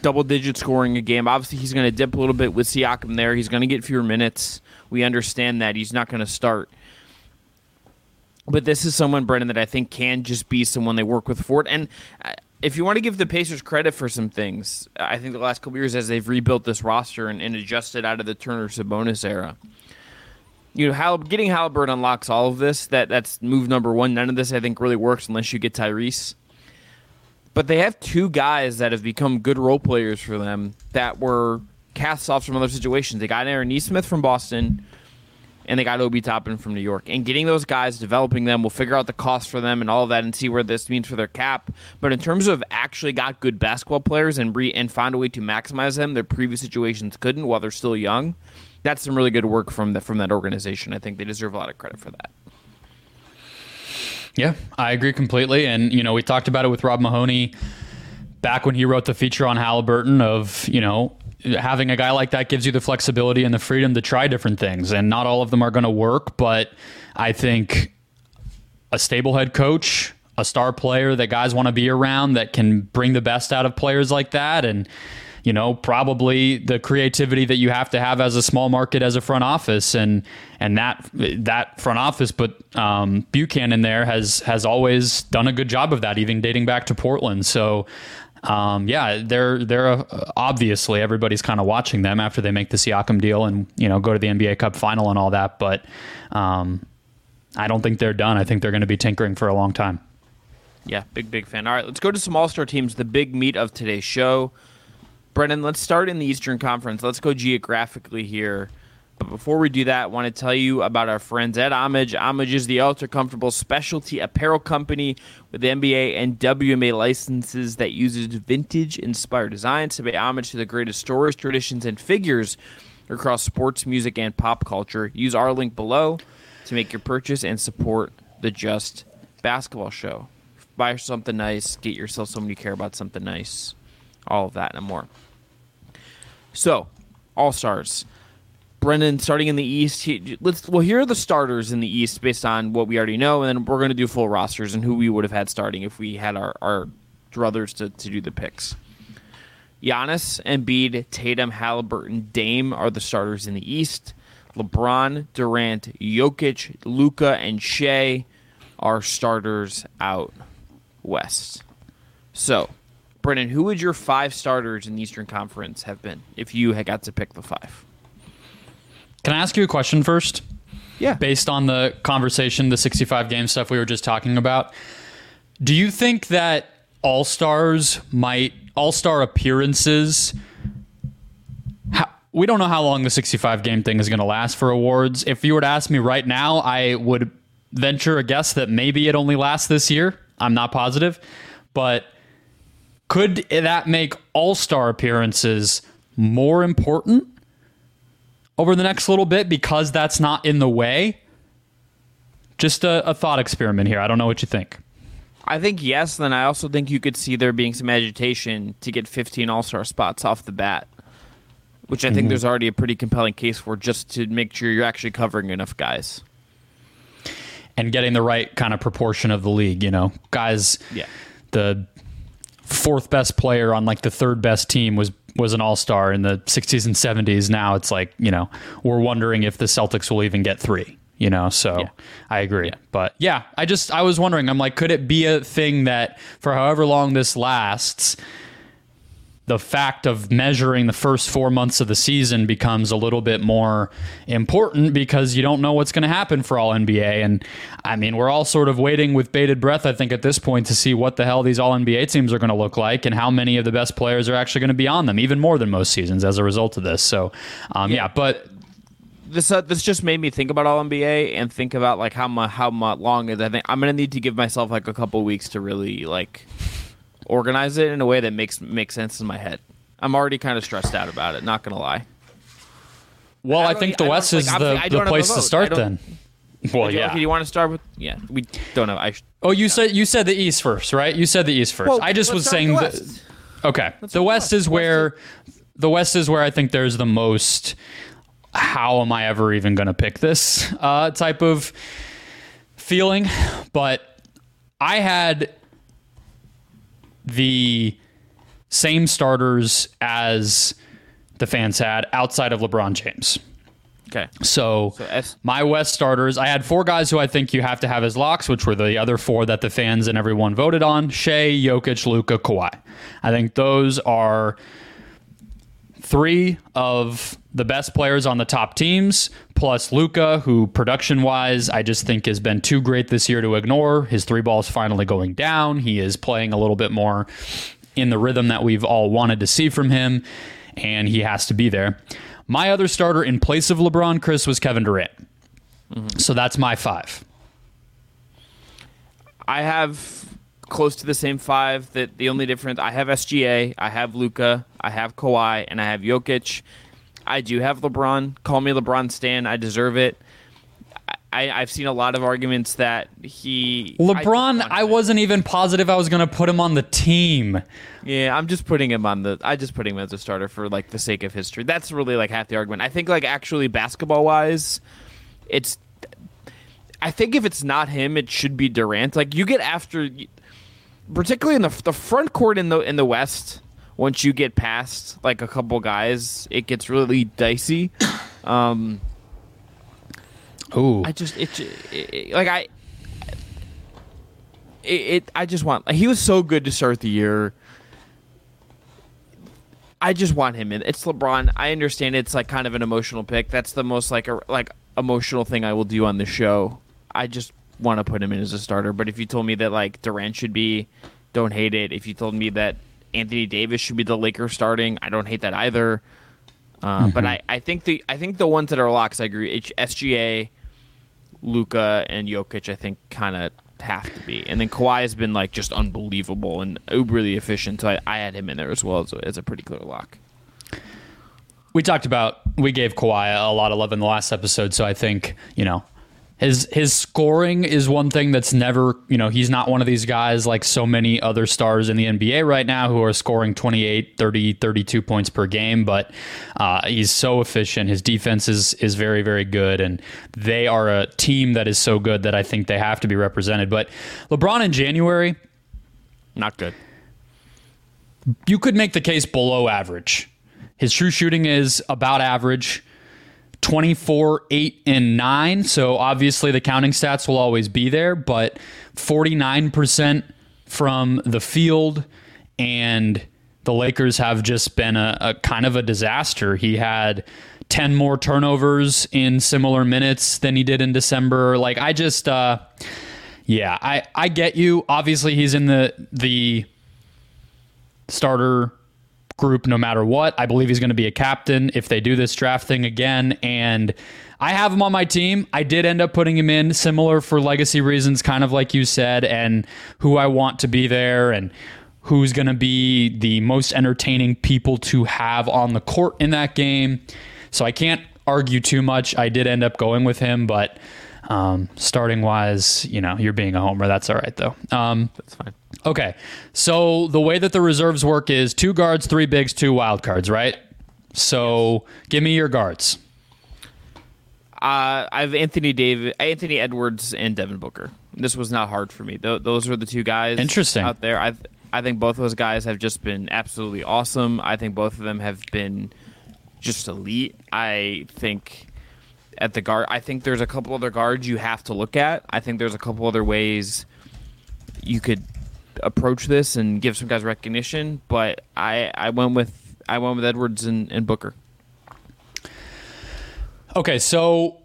Double-digit scoring a game. Obviously, he's going to dip a little bit with Siakam there. He's going to get fewer minutes. We understand that. He's not going to start. But this is someone, Brendan, that I think can just be someone they work with forward. And if you want to give the Pacers credit for some things, I think the last couple years as they've rebuilt this roster and, and adjusted out of the Turner-Sabonis era, you know, Hal- getting Haliburton unlocks all of this. That That's move number one. None of this, I think, really works unless you get Tyrese. But they have two guys that have become good role players for them that were cast-offs from other situations. They got Aaron Nesmith from Boston, and they got Obi Toppin from New York. And getting those guys, developing them, we'll figure out the cost for them and all of that and see where this means for their cap. But in terms of actually got good basketball players and re- and found a way to maximize them, their previous situations couldn't while they're still young, that's some really good work from the, from that organization. I think they deserve a lot of credit for that. Yeah, I agree completely. And, you know, we talked about it with Rob Mahoney back when he wrote the feature on Haliburton of, you know, having a guy like that gives you the flexibility and the freedom to try different things. And not all of them are going to work, but I think a stable head coach, a star player that guys want to be around that can bring the best out of players like that. And, you know, probably the creativity that you have to have as a small market, as a front office, and and that that front office, but um, Buchanan there has has always done a good job of that, even dating back to Portland. So, um, yeah, they're they're uh, obviously everybody's kind of watching them after they make the Siakam deal and, you know, go to the N B A Cup final and all that. But um, I don't think they're done. I think they're going to be tinkering for a long time. Yeah, big big fan. All right, let's go to some All-Star teams. The big meat of today's show. Brendan, let's start in the Eastern Conference. Let's go geographically here. But before we do that, I want to tell you about our friends at Homage. Homage is the ultra-comfortable specialty apparel company with the N B A and W M A licenses that uses vintage-inspired designs to pay homage to the greatest stories, traditions, and figures across sports, music, and pop culture. Use our link below to make your purchase and support the Just Basketball Show. Buy something nice. Get yourself someone you care about, something nice. All of that and more. So, All-Stars. Brendan, starting in the East, he, let's well, here are the starters in the East based on what we already know, and then we're going to do full rosters and who we would have had starting if we had our, our druthers to, to do the picks. Giannis, Embiid, Tatum, Haliburton, Dame are the starters in the East. LeBron, Durant, Jokic, Luka, and Shai are starters out West. So, Brendan, who would your five starters in the Eastern Conference have been if you had got to pick the five? Can I ask you a question first? Yeah. Based on the conversation, the sixty-five game stuff we were just talking about, do you think that all-stars might, all-star appearances, how, we don't know how long the sixty-five game thing is going to last for awards. If you were to ask me right now, I would venture a guess that maybe it only lasts this year. I'm not positive, but could that make all-star appearances more important over the next little bit because that's not in the way? Just a, a thought experiment here. I don't know what you think. I think yes, and then I also think you could see there being some agitation to get fifteen all-star spots off the bat, which I think mm-hmm. there's already a pretty compelling case for, just to make sure you're actually covering enough guys. And getting the right kind of proportion of the league, you know. Guys, yeah. the fourth best player on like the third best team was was an all-star in the sixties and seventies. Now it's like, you know, we're wondering if the Celtics will even get three, you know. So yeah. I agree. Yeah. But yeah, I just, I was wondering, I'm like, could it be a thing that for however long this lasts, the fact of measuring the first four months of the season becomes a little bit more important because you don't know what's going to happen for all N B A. And I mean, we're all sort of waiting with bated breath, I think, at this point to see what the hell these all N B A teams are going to look like and how many of the best players are actually going to be on them, even more than most seasons as a result of this. So, um, yeah. yeah, but this, uh, this just made me think about all N B A and think about like how much, how much long is I think I'm going to need to give myself like a couple weeks to really like organize it in a way that makes makes sense in my head. I'm already kind of stressed out about it, not gonna lie. Well, I, I think the I West is like, the, the place to start then. Well, yeah. Okay, do you want to start with? Yeah, we don't know. I. Should, oh, you yeah. said you said the East first, right? You said the East first. Well, I just was saying. The the, okay, let's the West, West is where the West is where I think there's the most. How am I ever even gonna pick this uh, type of feeling? But I had the same starters as the fans had outside of LeBron James. Okay. So, so F- my West starters, I had four guys who I think you have to have as locks, which were the other four that the fans and everyone voted on. Shai, Jokic, Luka, Kawhi. I think those are three of the best players on the top teams, plus Luka, who production-wise, I just think has been too great this year to ignore. His three ball is finally going down. He is playing a little bit more in the rhythm that we've all wanted to see from him, and he has to be there. My other starter in place of LeBron, Chris, was Kevin Durant. Mm-hmm. So that's my five. I have close to the same five. That the only difference, I have S G A, I have Luka, I have Kawhi, and I have Jokic. I do have LeBron. Call me LeBron Stan. I deserve it. I, I've seen a lot of arguments that he... LeBron, I, I wasn't even positive I was going to put him on the team. Yeah, I'm just putting him on the... I just put him as a starter for, like, the sake of history. That's really, like, half the argument. I think, like, actually, basketball-wise, it's... I think if it's not him, it should be Durant. Like, you get after... Particularly in the, the front court in the in the West... Once you get past like a couple guys, it gets really dicey. Um, oh, I just it, it, it like I it, it I just want. He was so good to start the year. I just want him in. It's LeBron. I understand it's like kind of an emotional pick. That's the most like a, like emotional thing I will do on the show. I just want to put him in as a starter. But if you told me that like Durant should be, don't hate it. If you told me that Anthony Davis should be the Lakers starting, I don't hate that either. Uh, mm-hmm. But I, I think the I think the ones that are locks, I agree. H- S G A, Luka, and Jokic, I think, kind of have to be. And then Kawhi has been like just unbelievable and uberly efficient. So I, I had him in there as well as a, as a pretty clear lock. We talked about we gave Kawhi a lot of love in the last episode. So I think you know. His his scoring is one thing that's never, you know, he's not one of these guys like so many other stars in the N B A right now who are scoring twenty-eight, thirty, thirty-two points per game, but uh, he's so efficient. His defense is, is very, very good, and they are a team that is so good that I think they have to be represented. But LeBron in January, not good. You could make the case below average. His true shooting is about average. twenty-four, eight, and nine. So obviously the counting stats will always be there, but forty-nine percent from the field, and the Lakers have just been a, a kind of a disaster. He had ten more turnovers in similar minutes than he did in December. Like, I just, uh, yeah, I, I get you. Obviously, he's in the the starter group no matter what. I believe he's going to be a captain if they do this draft thing again, and I have him on my team. I did end up putting him in, similar for legacy reasons, kind of like you said, and who I want to be there and who's going to be the most entertaining people to have on the court in that game. So I can't argue too much. I did end up going with him, but um, starting-wise, you know, you're being a homer. That's all right, though. Um, That's fine. Okay, so the way that the reserves work is two guards, three bigs, two wild cards, right? So yes. Give me your guards. Uh, I have Anthony Davis, Anthony Edwards, and Devin Booker. This was not hard for me. Th- those are the two guys Interesting. Out there. I I think both of those guys have just been absolutely awesome. I think both of them have been just elite. I think at the guard, I think there's a couple other guards you have to look at. I think there's a couple other ways you could approach this and give some guys recognition, but I, I went with I went with Edwards and, and Booker. Okay, so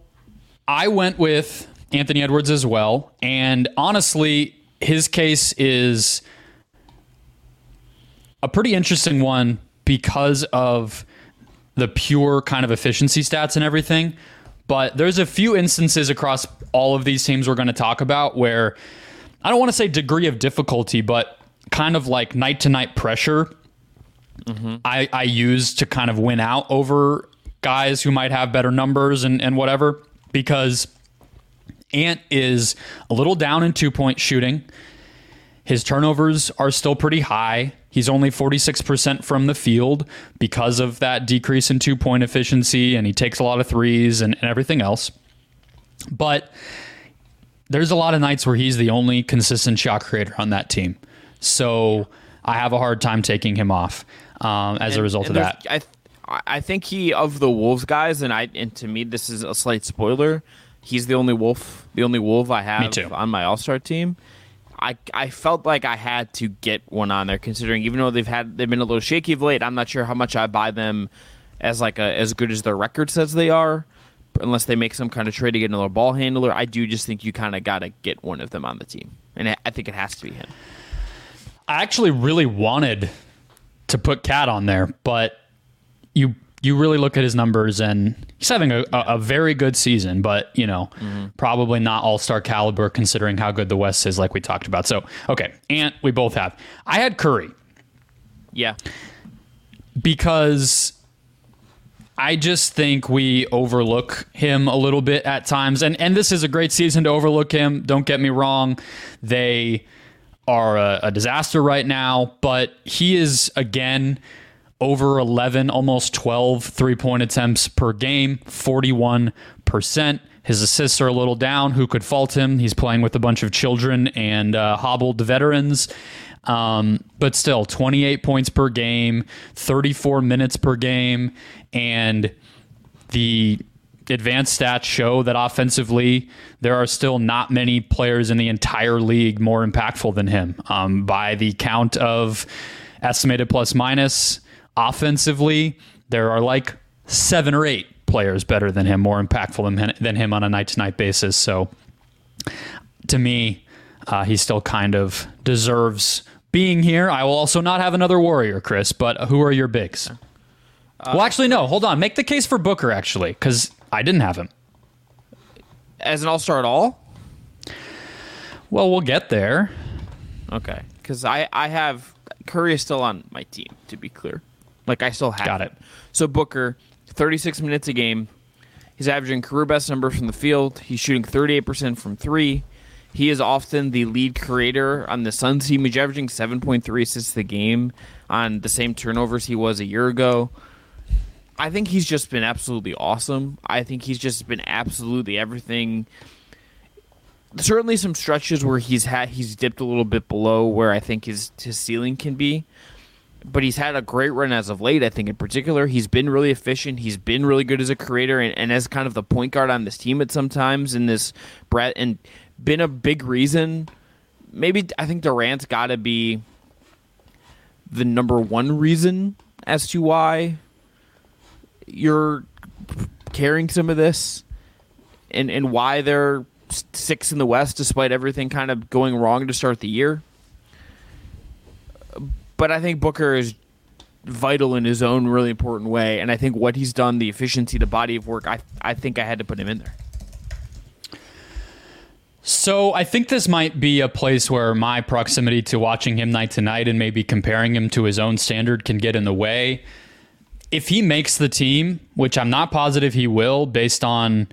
I went with Anthony Edwards as well, and honestly, his case is a pretty interesting one because of the pure kind of efficiency stats and everything, but there's a few instances across all of these teams we're going to talk about where I don't want to say degree of difficulty, but kind of like night-to-night pressure mm-hmm. I, I use to kind of win out over guys who might have better numbers and, and whatever, because Ant is a little down in two-point shooting. His turnovers are still pretty high. He's only forty-six percent from the field because of that decrease in two-point efficiency, and he takes a lot of threes and, and everything else. But there's a lot of nights where he's the only consistent shot creator on that team. So I have a hard time taking him off um, as and, a result of that. I th- I think he, of the Wolves guys, and I and to me this is a slight spoiler, he's the only Wolf, the only Wolf I have on my All-Star team. I I felt like I had to get one on there, considering even though they've had they've been a little shaky of late, I'm not sure how much I buy them as like a, as good as their record says they are. Unless they make some kind of trade to get another ball handler, I do just think you kind of got to get one of them on the team. And I think it has to be him. I actually really wanted to put Cat on there, but you you really look at his numbers, and he's having a, a, a very good season, but, you know, mm-hmm. probably not all-star caliber considering how good the West is like we talked about. So, okay, Ant, we both have. I had Curry. Yeah. Because I just think we overlook him a little bit at times. And and this is a great season to overlook him. Don't get me wrong. They are a, a disaster right now. But he is, again, over eleven, almost twelve three-point attempts per game, forty-one percent. His assists are a little down. Who could fault him? He's playing with a bunch of children and uh, hobbled veterans. Um, but still, twenty-eight points per game, thirty-four minutes per game, and the advanced stats show that offensively there are still not many players in the entire league more impactful than him. Um, by the count of estimated plus minus, offensively, there are like seven or eight players better than him, more impactful than, than him on a night-to-night basis. So, to me, uh, he still kind of deserves being here. I will also not have another Warrior, Chris, but who are your bigs? Uh, well, actually, no. Hold on. Make the case for Booker, actually, because I didn't have him. As an all-star at all? Well, we'll get there. Okay. Because I, I have... Curry is still on my team, to be clear. Like, I still have Got it. Him. So, Booker, thirty-six minutes a game. He's averaging career-best number from the field. He's shooting thirty-eight percent from three. He is often the lead creator on the Suns team. He's averaging seven point three assists a game on the same turnovers he was a year ago. I think he's just been absolutely awesome. I think he's just been absolutely everything. Certainly some stretches where he's had he's dipped a little bit below where I think his, his ceiling can be. But he's had a great run as of late, I think, in particular. He's been really efficient. He's been really good as a creator and, and as kind of the point guard on this team at sometimes in this Brad and been a big reason. Maybe I think Durant's got to be the number one reason as to why your carrying some of this, and and why they're six in the West despite everything kind of going wrong to start the year. But I think Booker is vital in his own really important way, and I think what he's done, the efficiency, the body of work, I I think I had to put him in there. So I think this might be a place where my proximity to watching him night to night and maybe comparing him to his own standard can get in the way. If he makes the team, which I'm not positive he will based on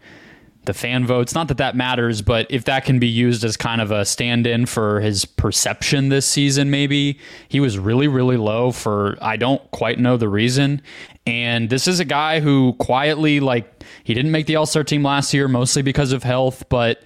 the fan votes, not that that matters, but if that can be used as kind of a stand-in for his perception this season, maybe he was really, really low for, I don't quite know the reason. And this is a guy who quietly, like, he didn't make the All-Star team last year, mostly because of health, but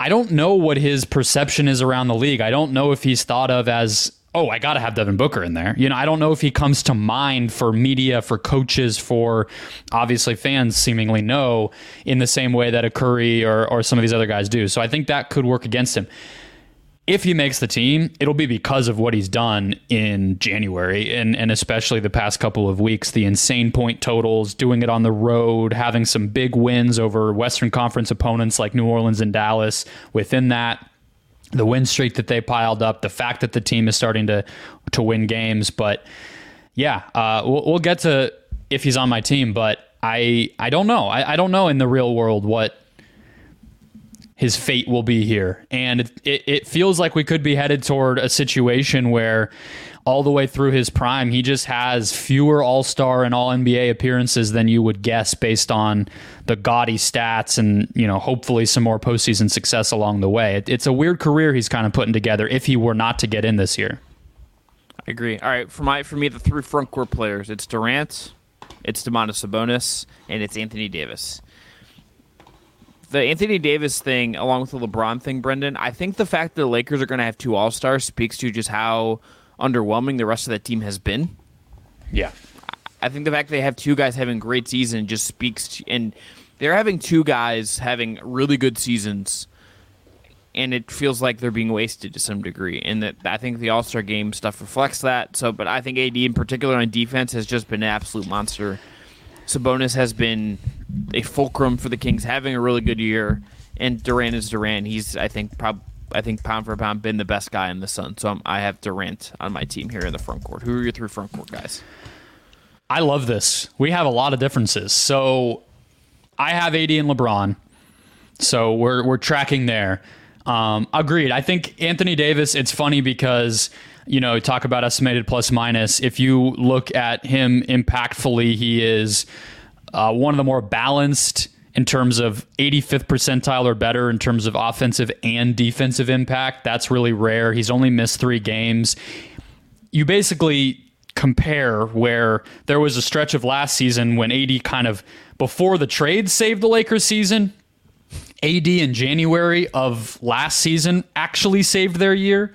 I don't know what his perception is around the league. I don't know if he's thought of as, oh, I got to have Devin Booker in there. You know, I don't know if he comes to mind for media, for coaches, for obviously fans seemingly know in the same way that a Curry or, or some of these other guys do. So I think that could work against him. If he makes the team, it'll be because of what he's done in January and, and especially the past couple of weeks, the insane point totals, doing it on the road, having some big wins over Western Conference opponents like New Orleans and Dallas within that. The win streak that they piled up, the fact that the team is starting to to win games. But yeah, uh, we'll, we'll get to if he's on my team, but I I don't know. I, I don't know in the real world what his fate will be here. And it, it, it feels like we could be headed toward a situation where all the way through his prime, he just has fewer All-Star and All-N B A appearances than you would guess based on the gaudy stats and, you know, hopefully some more postseason success along the way. It, it's a weird career he's kind of putting together if he were not to get in this year. I agree. All right, for my for me, the three front court players, it's Durant, it's Domantas Sabonis, and it's Anthony Davis. The Anthony Davis thing, along with the LeBron thing, Brendan, I think the fact that the Lakers are going to have two All-Stars speaks to just how underwhelming the rest of that team has been. Yeah. I think the fact that they have two guys having great season just speaks to, and they're having two guys having really good seasons, and it feels like they're being wasted to some degree. And that I think the All-Star game stuff reflects that. So, but I think A D in particular on defense has just been an absolute monster. Sabonis has been a fulcrum for the Kings, having a really good year, and Durant is Durant. He's, I think, probably I think pound for pound been the best guy in the Sun. So I'm, I have Durant on my team here in the front court. Who are your three front court guys? I love this. We have a lot of differences. So I have A D and LeBron. So we're we're tracking there. Um, agreed. I think Anthony Davis, it's funny because, you know, talk about estimated plus minus. If you look at him impactfully, he is uh, one of the more balanced in terms of eighty-fifth percentile or better in terms of offensive and defensive impact. That's really rare. He's only missed three games. You basically compare where there was a stretch of last season when A D kind of, before the trade saved the Lakers season, A D in January of last season actually saved their year.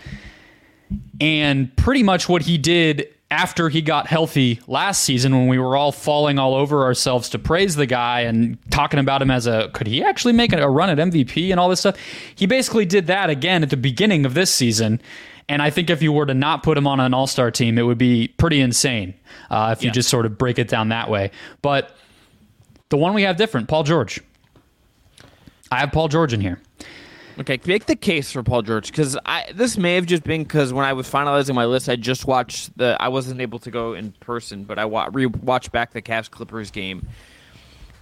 And pretty much what he did after he got healthy last season, when we were all falling all over ourselves to praise the guy and talking about him as a, could he actually make a run at M V P and all this stuff? He basically did that again at the beginning of this season. And I think if you were to not put him on an All-Star team, it would be pretty insane uh, if yeah. you just sort of break it down that way. But the one we have different, Paul George. I have Paul George in here. Okay, make the case for Paul George, because I this may have just been because when I was finalizing my list, I just watched the. I wasn't able to go in person, but I wa- re-watched back the Cavs Clippers game,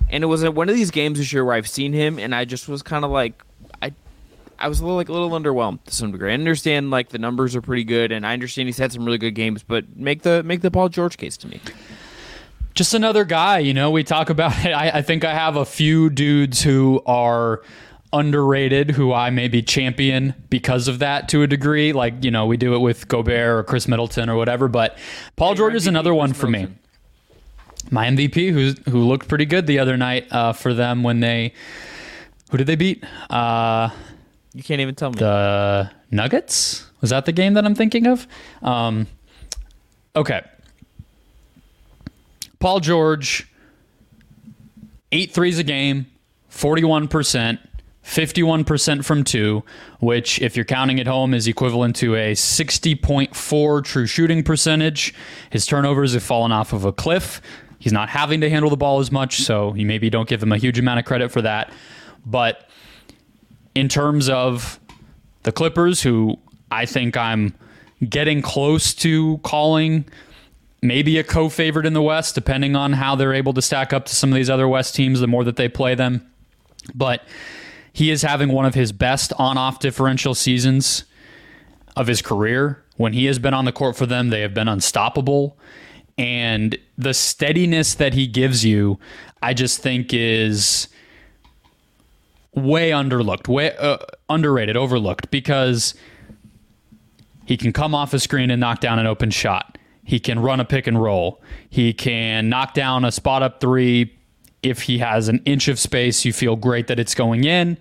and it was a, one of these games this year where I've seen him, and I just was kind of like, I, I was a little like a little underwhelmed to some degree. I understand like the numbers are pretty good, and I understand he's had some really good games, but make the make the Paul George case to me. Just another guy, you know. We talk about it. I, I think I have a few dudes who are underrated, who I maybe champion because of that to a degree. Like, you know, we do it with Gobert or Chris Middleton or whatever, but Paul hey, George M V P is another one for me. My M V P, who's, who looked pretty good the other night uh, for them when they... Who did they beat? Uh, you can't even tell me. The Nuggets? Was that the game that I'm thinking of? Um, okay. Paul George, eight threes a game, forty-one percent. fifty-one percent from two, which if you're counting at home is equivalent to a sixty point four true shooting percentage. His turnovers have fallen off of a cliff. He's not having to handle the ball as much, so you maybe don't give him a huge amount of credit for that. But in terms of the Clippers, who I think I'm getting close to calling maybe a co-favorite in the West, depending on how they're able to stack up to some of these other West teams the more that they play them. But he is having one of his best on-off differential seasons of his career. When he has been on the court for them, they have been unstoppable. And the steadiness that he gives you, I just think is way underlooked, way uh, underrated, overlooked, because he can come off a screen and knock down an open shot. He can run a pick and roll. He can knock down a spot up three. If he has an inch of space, you feel great that it's going in.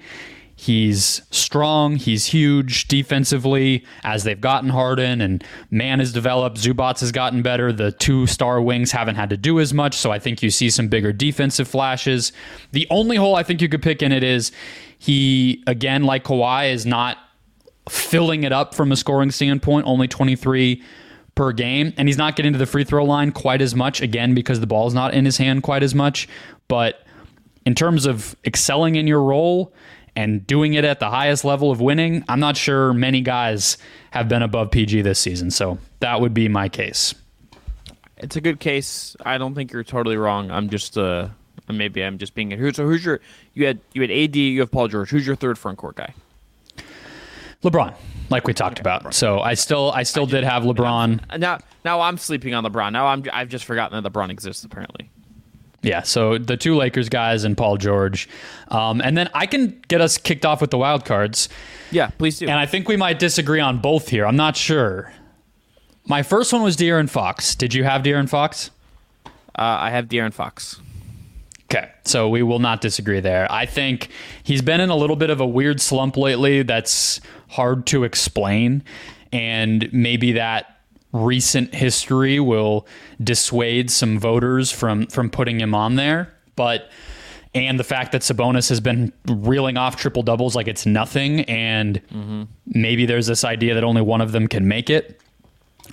He's strong. He's huge defensively. As they've gotten Harden and man has developed, Zubats has gotten better. The two star wings haven't had to do as much. So I think you see some bigger defensive flashes. The only hole I think you could pick in it is he, again, like Kawhi, is not filling it up from a scoring standpoint, only twenty-three per game. And he's not getting to the free throw line quite as much, again, because the ball's not in his hand quite as much. But in terms of excelling in your role and doing it at the highest level of winning, I'm not sure many guys have been above P G this season. So that would be my case. It's a good case. I don't think you're totally wrong. I'm just, uh, maybe I'm just being a hoot. So who's your, you had, you had A D, you have Paul George. Who's your third front court guy? LeBron, like we talked about. LeBron. So I still, I still I did have LeBron. Now, now I'm sleeping on LeBron. Now I'm, I've just forgotten that LeBron exists apparently. Yeah, so the two Lakers guys and Paul George. Um, and then I can get us kicked off with the wild cards. Yeah, please do. And I think we might disagree on both here. I'm not sure. My first one was De'Aaron Fox. Did you have De'Aaron Fox? Uh, I have De'Aaron Fox. Okay, so we will not disagree there. I think he's been in a little bit of a weird slump lately that's hard to explain. And maybe that recent history will dissuade some voters from from putting him on there, but and the fact that Sabonis has been reeling off triple doubles like it's nothing, and mm-hmm. maybe there's this idea that only one of them can make it.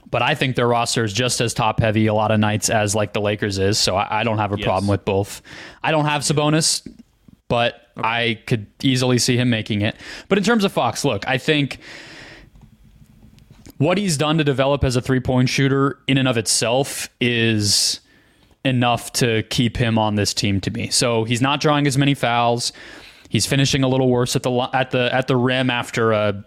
But I think their roster is just as top heavy a lot of nights as like the Lakers is, so I, I don't have a yes. problem with both. I don't have Sabonis, but okay. I could easily see him making it. But in terms of Fox, look, I think what he's done to develop as a three-point shooter in and of itself is enough to keep him on this team to me. So he's not drawing as many fouls. He's finishing a little worse at the at the at the rim after a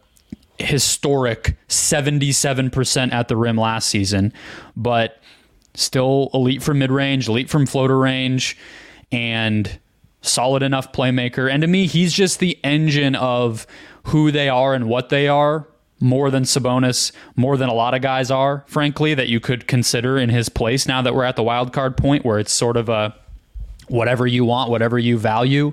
historic seventy-seven percent at the rim last season, but still elite from mid-range, elite from floater range, and solid enough playmaker. And to me, he's just the engine of who they are and what they are. More than Sabonis, more than a lot of guys are, frankly, that you could consider in his place now that we're at the wild card point where it's sort of a whatever you want, whatever you value.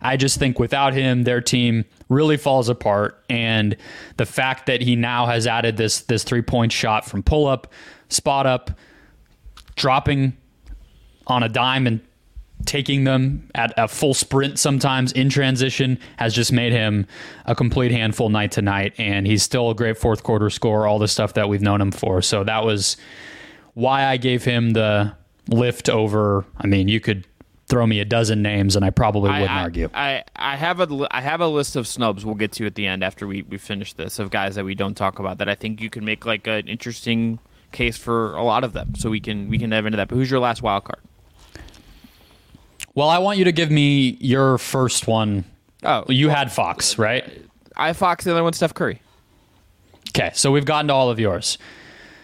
I just think without him, their team really falls apart. And the fact that he now has added this this three-point shot from pull-up, spot-up, dropping on a dime and taking them at a full sprint sometimes in transition has just made him a complete handful night to night. And he's still a great fourth quarter scorer, all the stuff that we've known him for. So that was why I gave him the lift over. I mean, you could throw me a dozen names and I probably wouldn't I, I, argue. I, I have a, I have a list of snubs we'll get to at the end after we, we finish this, of guys that we don't talk about that I think you can make like an interesting case for a lot of them. So we can, we can dive into that. But who's your last wild card? Well, I want you to give me your first one. Oh, you well, had Fox, right? I have Fox. The other one's Steph Curry. Okay, so we've gotten to all of yours.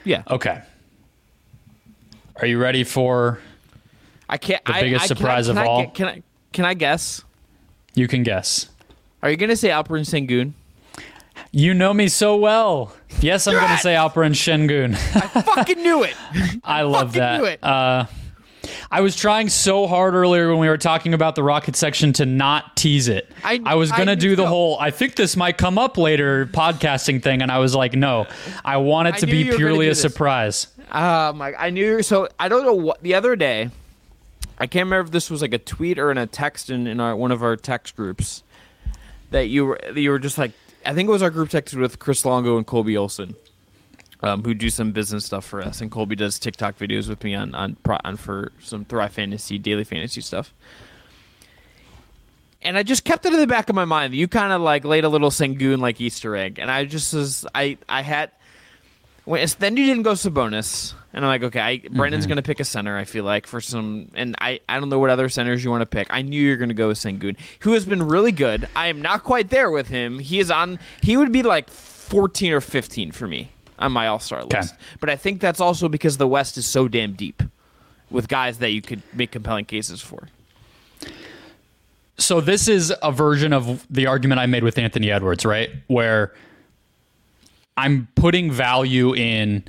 Yeah. Okay. Are you ready for? I can't. The biggest I, I, surprise I, of I, all. Can I? Can I guess? You can guess. Are you going to say Alperen Sengun? You know me so well. Yes, I'm going to say Alperen Sengun. I fucking knew it. I love that. I knew it. Uh, I was trying so hard earlier when we were talking about the Rocket section to not tease it. I, I was going to do the so. whole, I think this might come up later podcasting thing. And I was like, no, I want it I to be purely a this. surprise. Um, like, I knew. So I don't know what the other day, I can't remember if this was like a tweet or in a text in, in our, one of our text groups that you were, you were just like, I think it was our group text with Chris Longo and Colby Olson. um, who do some business stuff for us, and Colby does TikTok videos with me on on, on for some Thrive Fantasy, daily fantasy stuff. And I just kept it in the back of my mind. You kind of like laid a little Sengun like Easter egg, and I just was I I had. When, then you didn't go Sabonis, and I'm like, okay, I, Brandon's mm-hmm. going to pick a center, I feel like, for some, and I, I don't know what other centers you want to pick. I knew you were going to go with Sengun, who has been really good. I am not quite there with him. He is on, he would be like fourteen or fifteen for me on my all-star list. Okay. But I think that's also because the West is so damn deep with guys that you could make compelling cases for. So this is a version of the argument I made with Anthony Edwards, right? Where I'm putting value in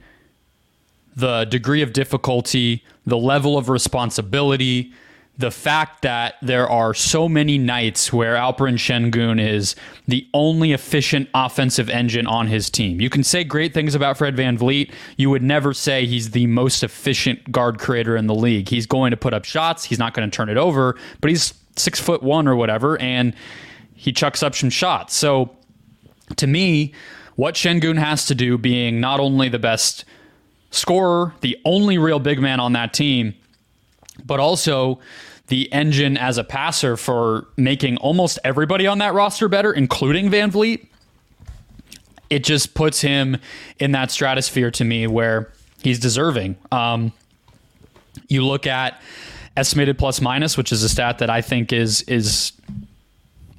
the degree of difficulty, the level of responsibility, the fact that there are so many nights where Alperen Sengun is the only efficient offensive engine on his team. You can say great things about Fred VanVleet. You would never say he's the most efficient guard creator in the league. He's going to put up shots. He's not going to turn it over, but he's six foot one or whatever, and he chucks up some shots. So to me, what Sengun has to do, being not only the best scorer, the only real big man on that team, but also the engine as a passer for making almost everybody on that roster better, including VanVleet, it just puts him in that stratosphere to me where he's deserving. Um, you look at estimated plus minus, which is a stat that I think is is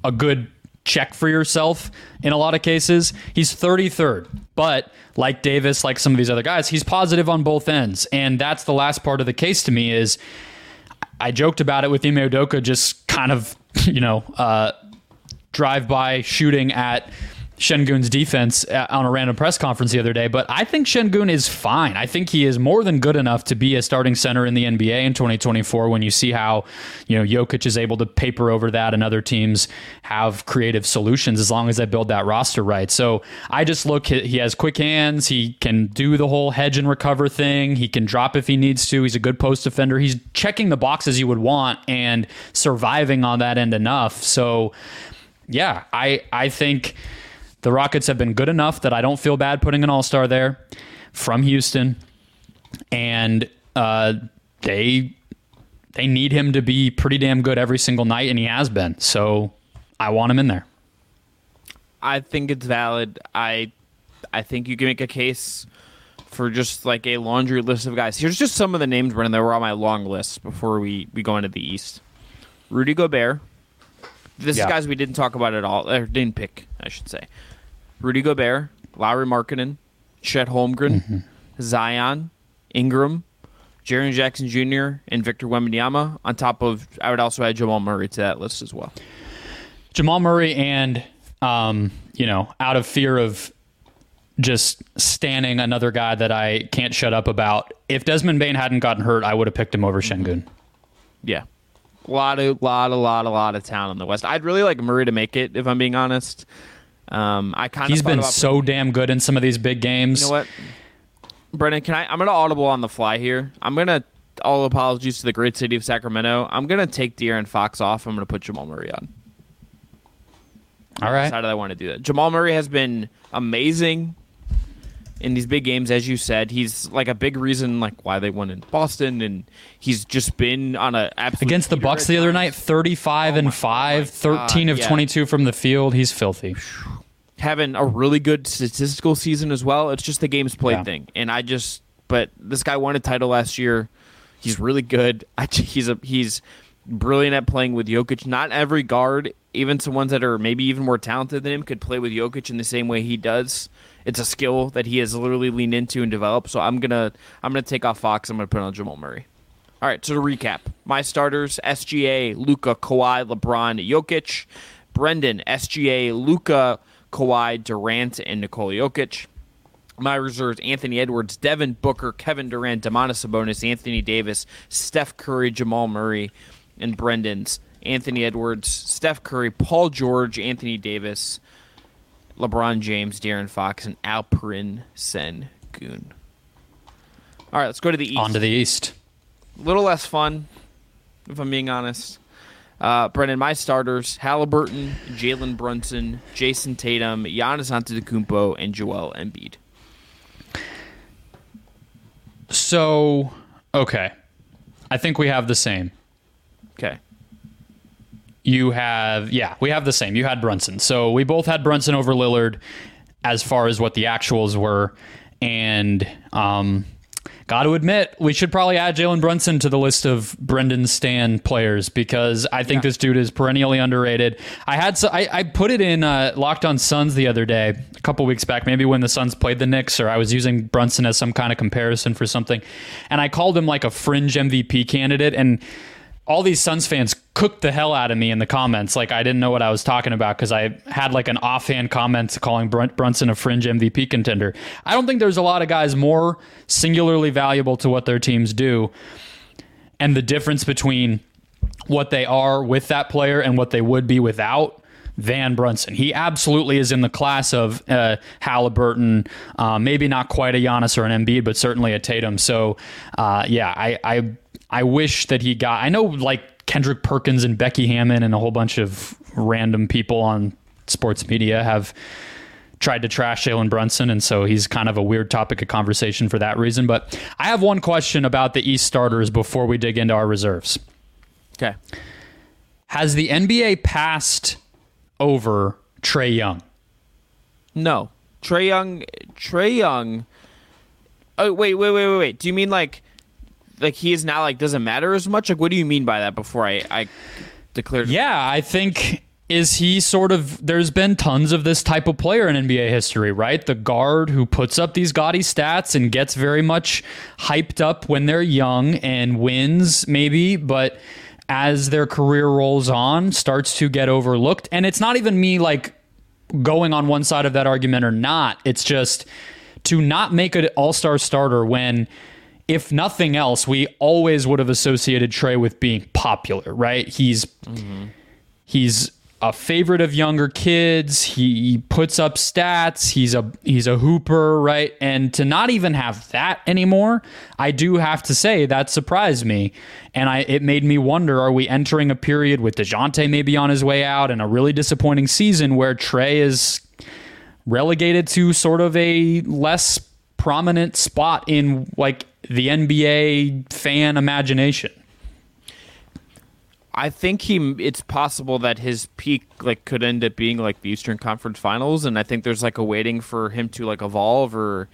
a good check for yourself in a lot of cases. He's thirty-third, but like Davis, like some of these other guys, he's positive on both ends. And that's the last part of the case to me is I joked about it with Ime Udoka just kind of, you know, uh, drive-by shooting at Sengun's defense on a random press conference the other day, but I think Sengun is fine. I think he is more than good enough to be a starting center in the N B A in twenty twenty-four when you see how, you know, Jokic is able to paper over that and other teams have creative solutions as long as they build that roster right. So I just look, he has quick hands. He can do the whole hedge and recover thing. He can drop if he needs to. He's a good post defender. He's checking the boxes you would want and surviving on that end enough. So yeah, I, I think the Rockets have been good enough that I don't feel bad putting an all-star there from Houston. And uh, they they need him to be pretty damn good every single night, and he has been. So I want him in there. I think it's valid. I I think you can make a case for just like a laundry list of guys. Here's just some of the names, Brennan, that were on my long list before we, we go into the East. Rudy Gobert. This yeah. is guys we didn't talk about at all, or didn't pick, I should say. Rudy Gobert, Lauri Markkanen, Chet Holmgren, mm-hmm. Zion, Ingram, Jaren Jackson Junior, and Victor Wembanyama. On top of, I would also add Jamal Murray to that list as well. Jamal Murray and, um, you know, out of fear of just standing another guy that I can't shut up about, if Desmond Bane hadn't gotten hurt, I would have picked him over mm-hmm. Sengun. Yeah. A lot of, lot, a lot, a lot of talent in the West. I'd really like Murray to make it, if I'm being honest. Um, I kind of he's been about so putting, damn good in some of these big games. You know what, Brennan? Can I? I'm gonna audible on the fly here. I'm gonna all apologies to the great city of Sacramento. I'm gonna take De'Aaron Fox off. I'm gonna put Jamal Murray on. All right. I decided I want to do that. Jamal Murray has been amazing in these big games, as you said. He's like a big reason like why they won in Boston, and he's just been on a absolute against the Bucks the other night, thirty-five oh and five, God, thirteen of yeah. twenty-two from the field. He's filthy. Having a really good statistical season as well. It's just the games played yeah. thing, and I just but this guy won a title last year. He's really good. I, he's a he's brilliant at playing with Jokic. Not every guard, even some ones that are maybe even more talented than him, could play with Jokic in the same way he does. It's a skill that he has literally leaned into and developed. So I'm gonna I'm gonna take off Fox. I'm gonna put on Jamal Murray. All right. So to recap, my starters: S G A, Luka, Kawhi, LeBron, Jokic. Brendan: S G A, Luka, Kawhi, Durant, and Nikola Jokic. My reserves: Anthony Edwards, Devin Booker, Kevin Durant, Domantas Sabonis, Anthony Davis, Steph Curry, Jamal Murray, and Brendan's: Anthony Edwards, Steph Curry, Paul George, Anthony Davis, LeBron James, De'Aaron Fox, and Alperen Sengun. All right, let's go to the East. On to the East. A little less fun, if I'm being honest. Uh, Brendan, my starters: Haliburton, Jalen Brunson, Jason Tatum, Giannis Antetokounmpo, and Joel Embiid. So, okay. I think we have the same. Okay. You have, yeah, we have the same. You had Brunson. So we both had Brunson over Lillard as far as what the actuals were. And um, got to admit, we should probably add Jalen Brunson to the list of Brendan Stan players, because I think yeah. this dude is perennially underrated. I had so, I, I put it in uh, Locked on Suns the other day, a couple weeks back, maybe when the Suns played the Knicks, or I was using Brunson as some kind of comparison for something. And I called him like a fringe M V P candidate. And all these Suns fans cooked the hell out of me in the comments. Like, I didn't know what I was talking about because I had like an offhand comment calling Brunson a fringe M V P contender. I don't think there's a lot of guys more singularly valuable to what their teams do and the difference between what they are with that player and what they would be without than Brunson. He absolutely is in the class of uh, Haliburton, uh, maybe not quite a Giannis or an Embiid, but certainly a Tatum. So, uh, yeah, I... I I wish that he got... I know like Kendrick Perkins and Becky Hammond and a whole bunch of random people on sports media have tried to trash Jalen Brunson, and so he's kind of a weird topic of conversation for that reason. But I have one question about the East starters before we dig into our reserves. Okay. Has the N B A passed over Trae Young? No. Trae Young... Trae Young... Oh, wait, wait, wait, wait, wait. Do you mean like... Like he is now like doesn't matter as much. Like what do you mean by that? Before I, I declared. Yeah, I think is he sort of. There's been tons of this type of player in N B A history, right? The guard who puts up these gaudy stats and gets very much hyped up when they're young and wins maybe, but as their career rolls on, starts to get overlooked. And it's not even me like going on one side of that argument or not. It's just to not make an all-star starter when. If nothing else, we always would have associated Trae with being popular, right? He's mm-hmm. he's a favorite of younger kids. He, he puts up stats. He's a he's a hooper, right? And to not even have that anymore, I do have to say that surprised me, and I it made me wonder: are we entering a period with DeJounte maybe on his way out and a really disappointing season where Trae is relegated to sort of a less prominent spot in like? The N B A fan imagination. I think he. It's possible that his peak like could end up being like the Eastern Conference Finals, and I think there's like a waiting for him to like evolve or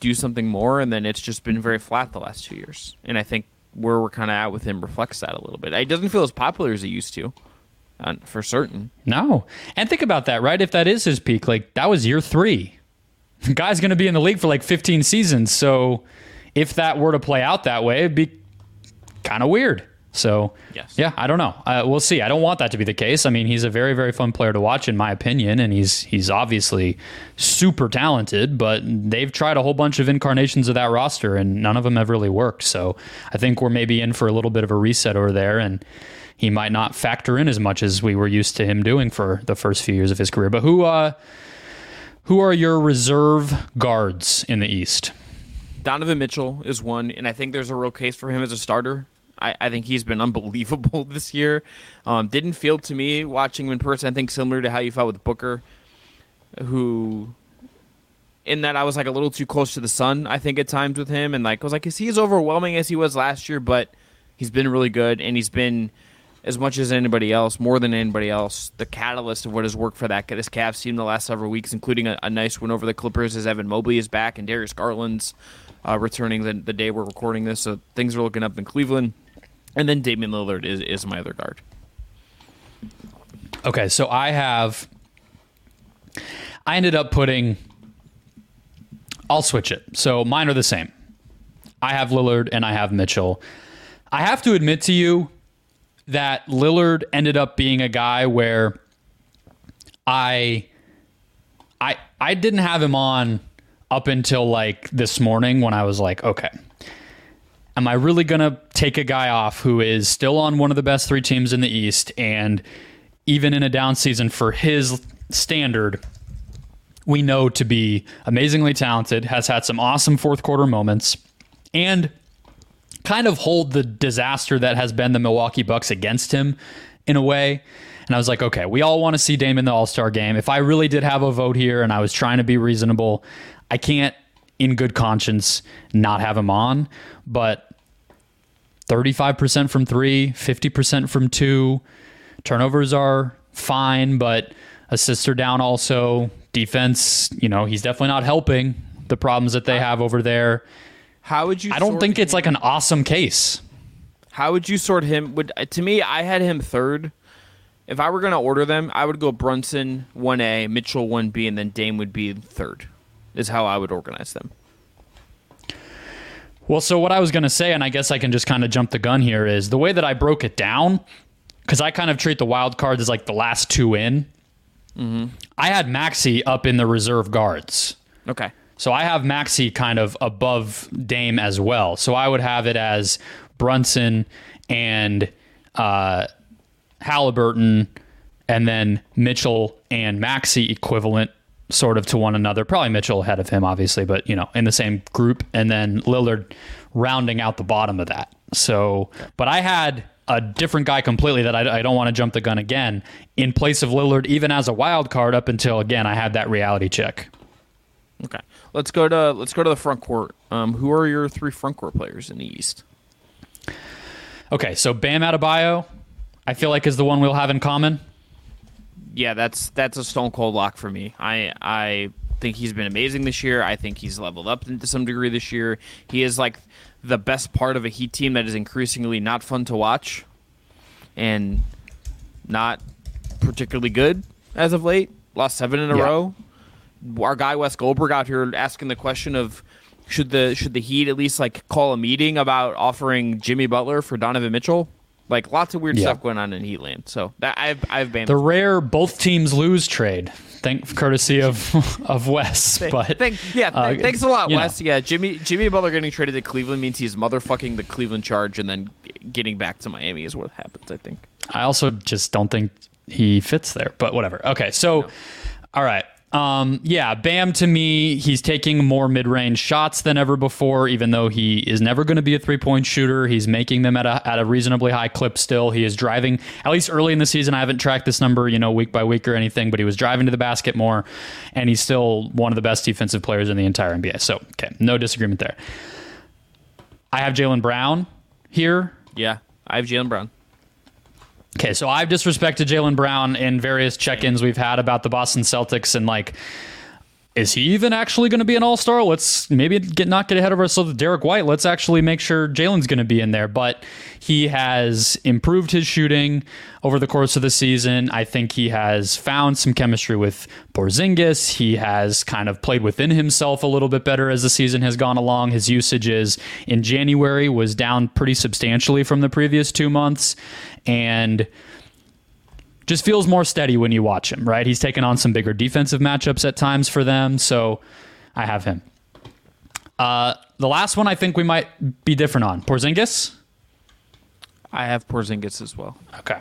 do something more, and then it's just been very flat the last two years. And I think where we're kind of at with him reflects that a little bit. It doesn't feel as popular as it used to, uh, for certain. No, and think about that, right? If that is his peak, like that was year three. The guy's going to be in the league for like fifteen seasons, so. If that were to play out that way, it'd be kind of weird. So, yes. yeah, I don't know. Uh, we'll see. I don't want that to be the case. I mean, he's a very, very fun player to watch, in my opinion, and he's he's obviously super talented, but they've tried a whole bunch of incarnations of that roster, and none of them have really worked. So I think we're maybe in for a little bit of a reset over there, and he might not factor in as much as we were used to him doing for the first few years of his career. But who uh, who are your reserve guards in the East? Donovan Mitchell is one, and I think there's a real case for him as a starter. I, I think he's been unbelievable this year. Um, didn't feel to me, watching him in person, I think similar to how you felt with Booker, who, in that I was like a little too close to the sun, I think, at times with him. And like I was like, is he as overwhelming as he was last year? But he's been really good, and he's been, as much as anybody else, more than anybody else, the catalyst of what has worked for that his Cavs team the last several weeks, including a, a nice win over the Clippers as Evan Mobley is back and Darius Garland's Uh, returning the, the day we're recording this, so things are looking up in Cleveland. And then Damian Lillard is, is my other guard. Okay, so I have... I ended up putting... I'll switch it. So mine are the same. I have Lillard and I have Mitchell. I have to admit to you that Lillard ended up being a guy where I... I, I didn't have him on... up until like this morning when I was like, okay, am I really going to take a guy off who is still on one of the best three teams in the East? And even in a down season for his standard, we know to be amazingly talented, has had some awesome fourth quarter moments, and kind of hold the disaster that has been the Milwaukee Bucks against him in a way. And I was like, okay, we all want to see Dame in the All-Star game. If I really did have a vote here and I was trying to be reasonable, I can't in good conscience not have him on. But thirty-five percent from three, fifty percent from two. Turnovers are fine, but assists are down also. Defense, you know, he's definitely not helping the problems that they have over there. How would you? I don't think it's like an awesome case. How would you sort him? Would to me, I had him third. If I were going to order them, I would go Brunson one A, Mitchell one B, and then Dame would be third, is how I would organize them. Well, so what I was going to say, and I guess I can just kind of jump the gun here, is the way that I broke it down, because I kind of treat the wild cards as like the last two in. Mm-hmm. I had Maxey up in the reserve guards. Okay. So I have Maxey kind of above Dame as well. So I would have it as Brunson and uh, Haliburton, and then Mitchell and Maxey equivalent sort of to one another. Probably Mitchell ahead of him, obviously, but, you know, in the same group. And then Lillard rounding out the bottom of that. So, but I had a different guy completely that I, I don't want to jump the gun again in place of Lillard, even as a wild card up until, again, I had that reality check. Okay. Let's go to let's go to the front court. Um, who are your three front court players in the East? Okay, so Bam Adebayo, I feel like is the one we'll have in common. Yeah, that's that's a stone cold lock for me. I I think he's been amazing this year. I think he's leveled up to some degree this year. He is like the best part of a Heat team that is increasingly not fun to watch and not particularly good as of late. Lost seven in a yeah. row. Our guy Wes Goldberg out here asking the question of should the should the Heat at least like call a meeting about offering Jimmy Butler for Donovan Mitchell? Like lots of weird yeah. stuff going on in Heatland. So that, I've I've banned the rare both teams lose trade. Thank courtesy of of Wes. But thank, yeah, uh, thanks a lot, Wes. Know. Yeah, Jimmy Jimmy Butler getting traded to Cleveland means he's motherfucking the Cleveland Charge, and then getting back to Miami is what happens. I think. I also just don't think he fits there, but whatever. Okay, so no. all right. Um, yeah, Bam, to me, he's taking more mid-range shots than ever before, even though he is never going to be a three-point shooter. He's making them at a at a reasonably high clip still. He is driving, at least early in the season. I haven't tracked this number, you know, week by week or anything, but he was driving to the basket more, and he's still one of the best defensive players in the entire N B A. So, okay, no disagreement there. I have Jaylen Brown here. Yeah, I have Jaylen Brown. Okay, so I've disrespected Jaylen Brown in various check-ins we've had about the Boston Celtics, and like, is he even actually going to be an all-star? Let's maybe get not get ahead of ourselves with Derek White. Let's actually make sure Jaylen's going to be in there. But he has improved his shooting over the course of the season. I think he has found some chemistry with Porzingis. He has kind of played within himself a little bit better as the season has gone along. His usages in January was down pretty substantially from the previous two months. And just feels more steady when you watch him, right? He's taken on some bigger defensive matchups at times for them, so I have him. Uh, the last one I think we might be different on. Porzingis? I have Porzingis as well. Okay.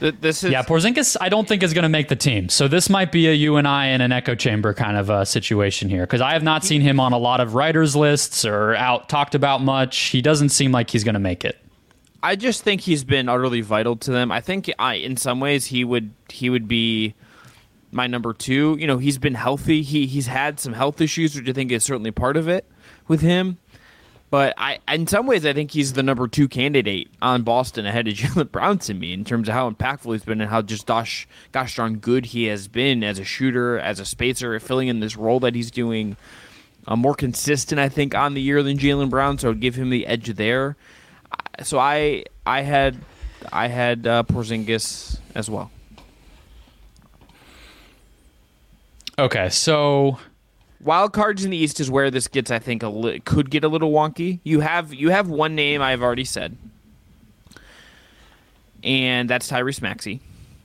Th- this is- yeah, Porzingis I don't think is going to make the team, so this might be a you and I in an echo chamber kind of a situation here, because I have not seen him on a lot of writers' lists or out talked about much. He doesn't seem like he's going to make it. I just think he's been utterly vital to them. I think I, in some ways he would he would be my number two. You know, he's been healthy. He he's had some health issues, which I think is certainly part of it with him. But I, in some ways, I think he's the number two candidate on Boston ahead of Jaylen Brown to me in terms of how impactful he's been and how just gosh, gosh darn good he has been as a shooter, as a spacer, filling in this role that he's doing. Uh, more consistent, I think, on the year than Jaylen Brown, so I'd give him the edge there. So I I had I had uh, Porzingis as well. Okay, so wild cards in the East is where this gets I think a li- could get a little wonky. You have you have one name I've already said, and that's Tyrese Maxey.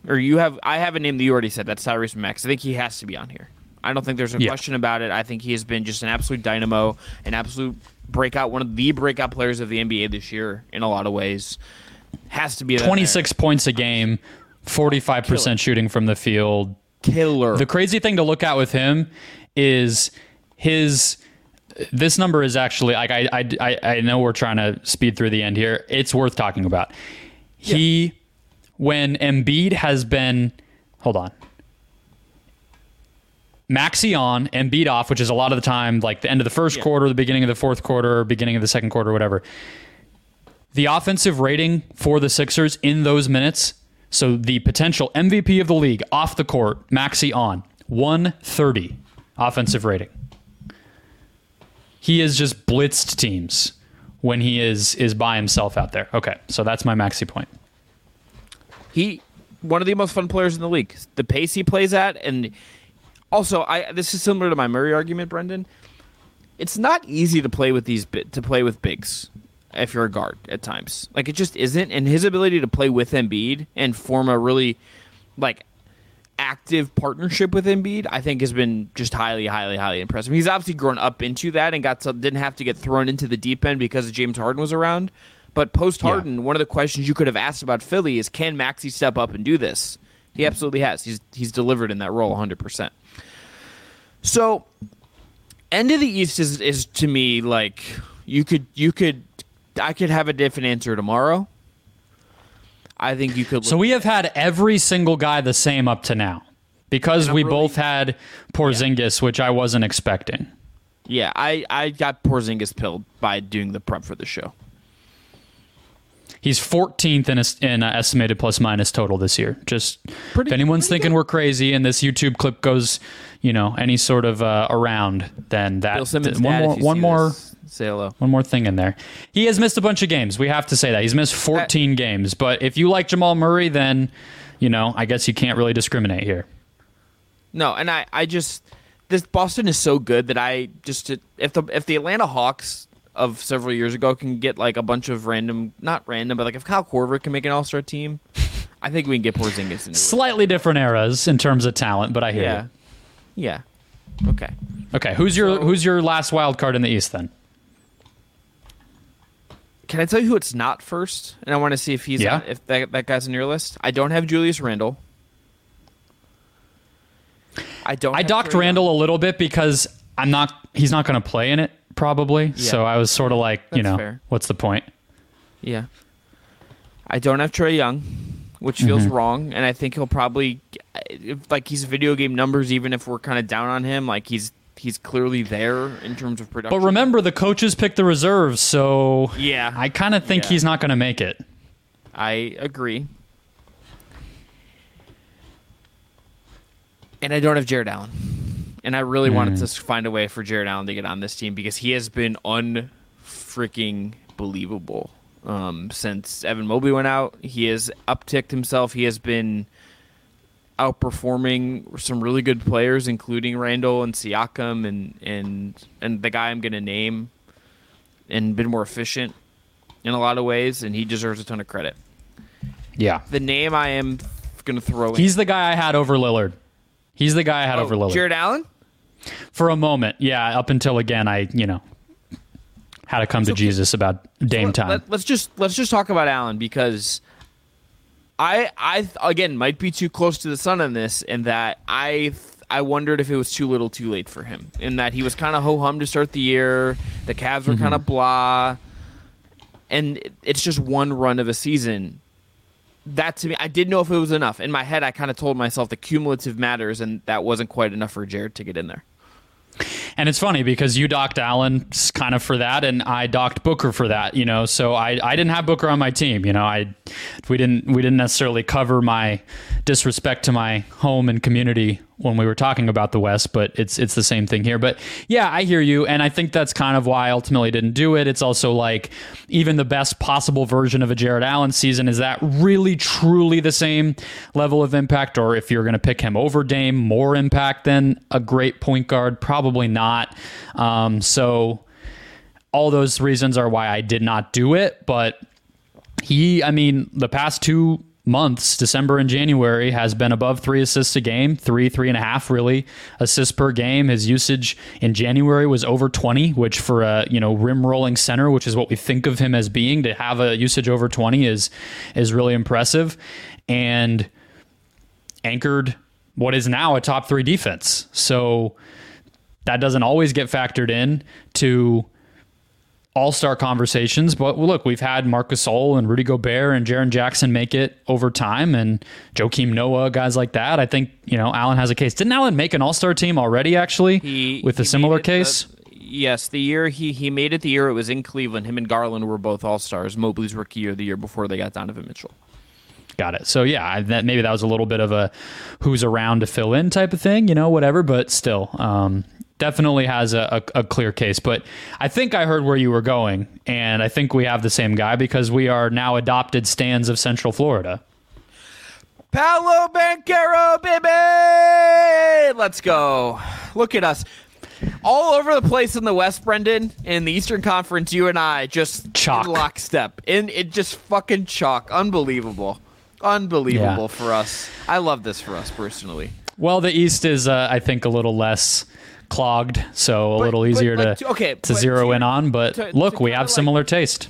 Or you have I have a name that you already said. That's Tyrese Maxey. I think he has to be on here. I don't think there's a yeah. question about it. I think he has been just an absolute dynamo, an absolute breakout, one of the breakout players of the N B A this year in a lot of ways. Has to be twenty-six there. Points a game, forty-five percent Killer. Shooting from the field. Killer. The crazy thing to look at with him is his this number is actually like I I I, I know we're trying to speed through the end here. It's worth talking about. Yeah. He when Embiid has been hold on. Maxey on, Embiid off, which is a lot of the time like the end of the first yeah. quarter, the beginning of the fourth quarter, beginning of the second quarter, whatever. The offensive rating for the Sixers in those minutes, so the potential M V P of the league off the court, Maxey on, one thirty offensive rating. He has just blitzed teams when he is is by himself out there. Okay, so that's my Maxey point. He, one of the most fun players in the league. The pace he plays at, and also I this is similar to my Murray argument, Brendan. It's not easy to play with these to play with bigs if you're a guard at times. Like it just isn't. And his ability to play with Embiid and form a really like active partnership with Embiid, I think, has been just highly, highly, highly impressive. He's obviously grown up into that and got to, didn't have to get thrown into the deep end because James Harden was around. But post-Harden, yeah. one of the questions you could have asked about Philly is, can Maxey step up and do this? He absolutely has. He's he's delivered in that role one hundred percent. So, end of the East is, is to me, like, you could, you could, I could have a different answer tomorrow. I think you could. So we have had every single guy the same up to now because we really, both had Porzingis, yeah. which I wasn't expecting. Yeah, I, I got Porzingis pilled by doing the prep for the show. He's fourteenth in a, in a estimated plus minus total this year. Just pretty, if anyone's thinking good. We're crazy and this YouTube clip goes, you know, any sort of uh, around, then that th- one more one more. This. Say hello. One more thing in there. He has missed a bunch of games. We have to say that. He's missed fourteen I, games. But if you like Jamal Murray, then, you know, I guess you can't really discriminate here. No, and I, I just... this Boston is so good that I just... If the if the Atlanta Hawks of several years ago can get, like, a bunch of random... Not random, but, like, if Kyle Korver can make an all-star team, I think we can get Porzingis. Into Slightly it. different eras in terms of talent, but I hear yeah. you. Yeah. Okay. Okay, who's your, so, who's your last wild card in the East, then? Can I tell you who it's not first? And I want to see if he's yeah. on, if that, that guy's on your list. I don't have Julius Randle. I don't. I docked Randle a little bit because I'm not. He's not going to play in it probably. Yeah. So I was sort of like, That's you know, fair. What's the point? Yeah. I don't have Trae Young, which feels mm-hmm. wrong, and I think he'll probably like he's video game numbers. Even if we're kind of down on him, like he's. He's clearly there in terms of production. But remember, the coaches pick the reserves, so yeah. I kind of think yeah. he's not going to make it. I agree. And I don't have Jared Allen. And I really mm. wanted to find a way for Jared Allen to get on this team because he has been un-freaking believable. Um, since Evan Mobley went out, he has upticked himself. He has been... outperforming some really good players, including Randle and Siakam and and and the guy I'm going to name, and been more efficient in a lot of ways, and he deserves a ton of credit. Yeah. The name I am going to throw in. He's the guy I had over Lillard. He's the guy I had oh, over Lillard. Jared Allen? For a moment, yeah, up until again I, you know, had to come it's to okay. Jesus about Dame so time. Let, let's just let's just talk about Allen because I, I again, might be too close to the sun on this and that I I wondered if it was too little too late for him in that he was kind of ho-hum to start the year. The Cavs were mm-hmm. kind of blah. And it's just one run of a season. That to me, I didn't know if it was enough. In my head, I kind of told myself the cumulative matters, and that wasn't quite enough for Jared to get in there. And it's funny because you docked Allen kind of for that, and I docked Booker for that, you know. So I, I didn't have Booker on my team, you know. I we didn't we didn't necessarily cover my disrespect to my home and community when we were talking about the West, but it's it's the same thing here. But yeah, I hear you, and I think that's kind of why I ultimately didn't do it. It's also like even the best possible version of a Jared Allen season, is that really truly the same level of impact? Or if you're going to pick him over Dame, more impact than a great point guard? Probably not. Um, so all those reasons are why I did not do it. But he, I mean, the past two months, December and January, has been above three assists a game, three, three and a half really assists per game. His usage in January was over twenty, which for a, you know, rim rolling center, which is what we think of him as being, to have a usage over twenty is, is really impressive, and anchored what is now a top three defense. So that doesn't always get factored in to all-star conversations, but look, we've had Marc Gasol and Rudy Gobert and Jaren Jackson make it over time, and Joakim Noah, guys like that. I think, you know, Allen has a case. Didn't Allen make an all-star team already, actually, he, with he a similar case? The, yes, the year he, he made it, the year it was in Cleveland, him and Garland were both all-stars, Mobley's rookie year, the year before they got Donovan Mitchell. Got it. So yeah, that, maybe that was a little bit of a who's around to fill in type of thing, you know, whatever, but still, um, definitely has a, a, a clear case. But I think I heard where you were going, and I think we have the same guy because we are now adopted stands of Central Florida. Paolo Banchero, baby! Let's go. Look at us. All over the place in the West, Brendan. In the Eastern Conference, you and I just chalk. In lockstep. In, it just fucking chalk. Unbelievable. Unbelievable yeah. for us. I love this for us personally. Well, the East is, uh, I think, a little less clogged, so a but, little easier but, like, to okay, to zero to, in on. But to, look, to we have like, similar taste.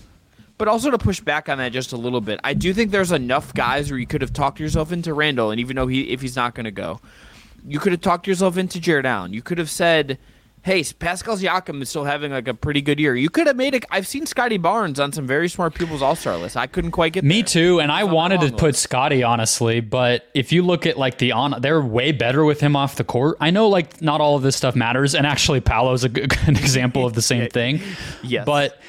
But also to push back on that just a little bit, I do think there's enough guys where you could have talked yourself into Randall, and even though he if he's not going to go, you could have talked yourself into Jared Allen. You could have said, hey, Pascal Siakam is still having like a pretty good year. You could have made a. I've seen Scotty Barnes on some very smart people's all-star list. I couldn't quite get there. Me too, and I wanted to put Scotty, honestly, but if you look at like the on, they're way better with him off the court. I know like not all of this stuff matters, and actually Paolo's a good an example of the same thing. Yes. But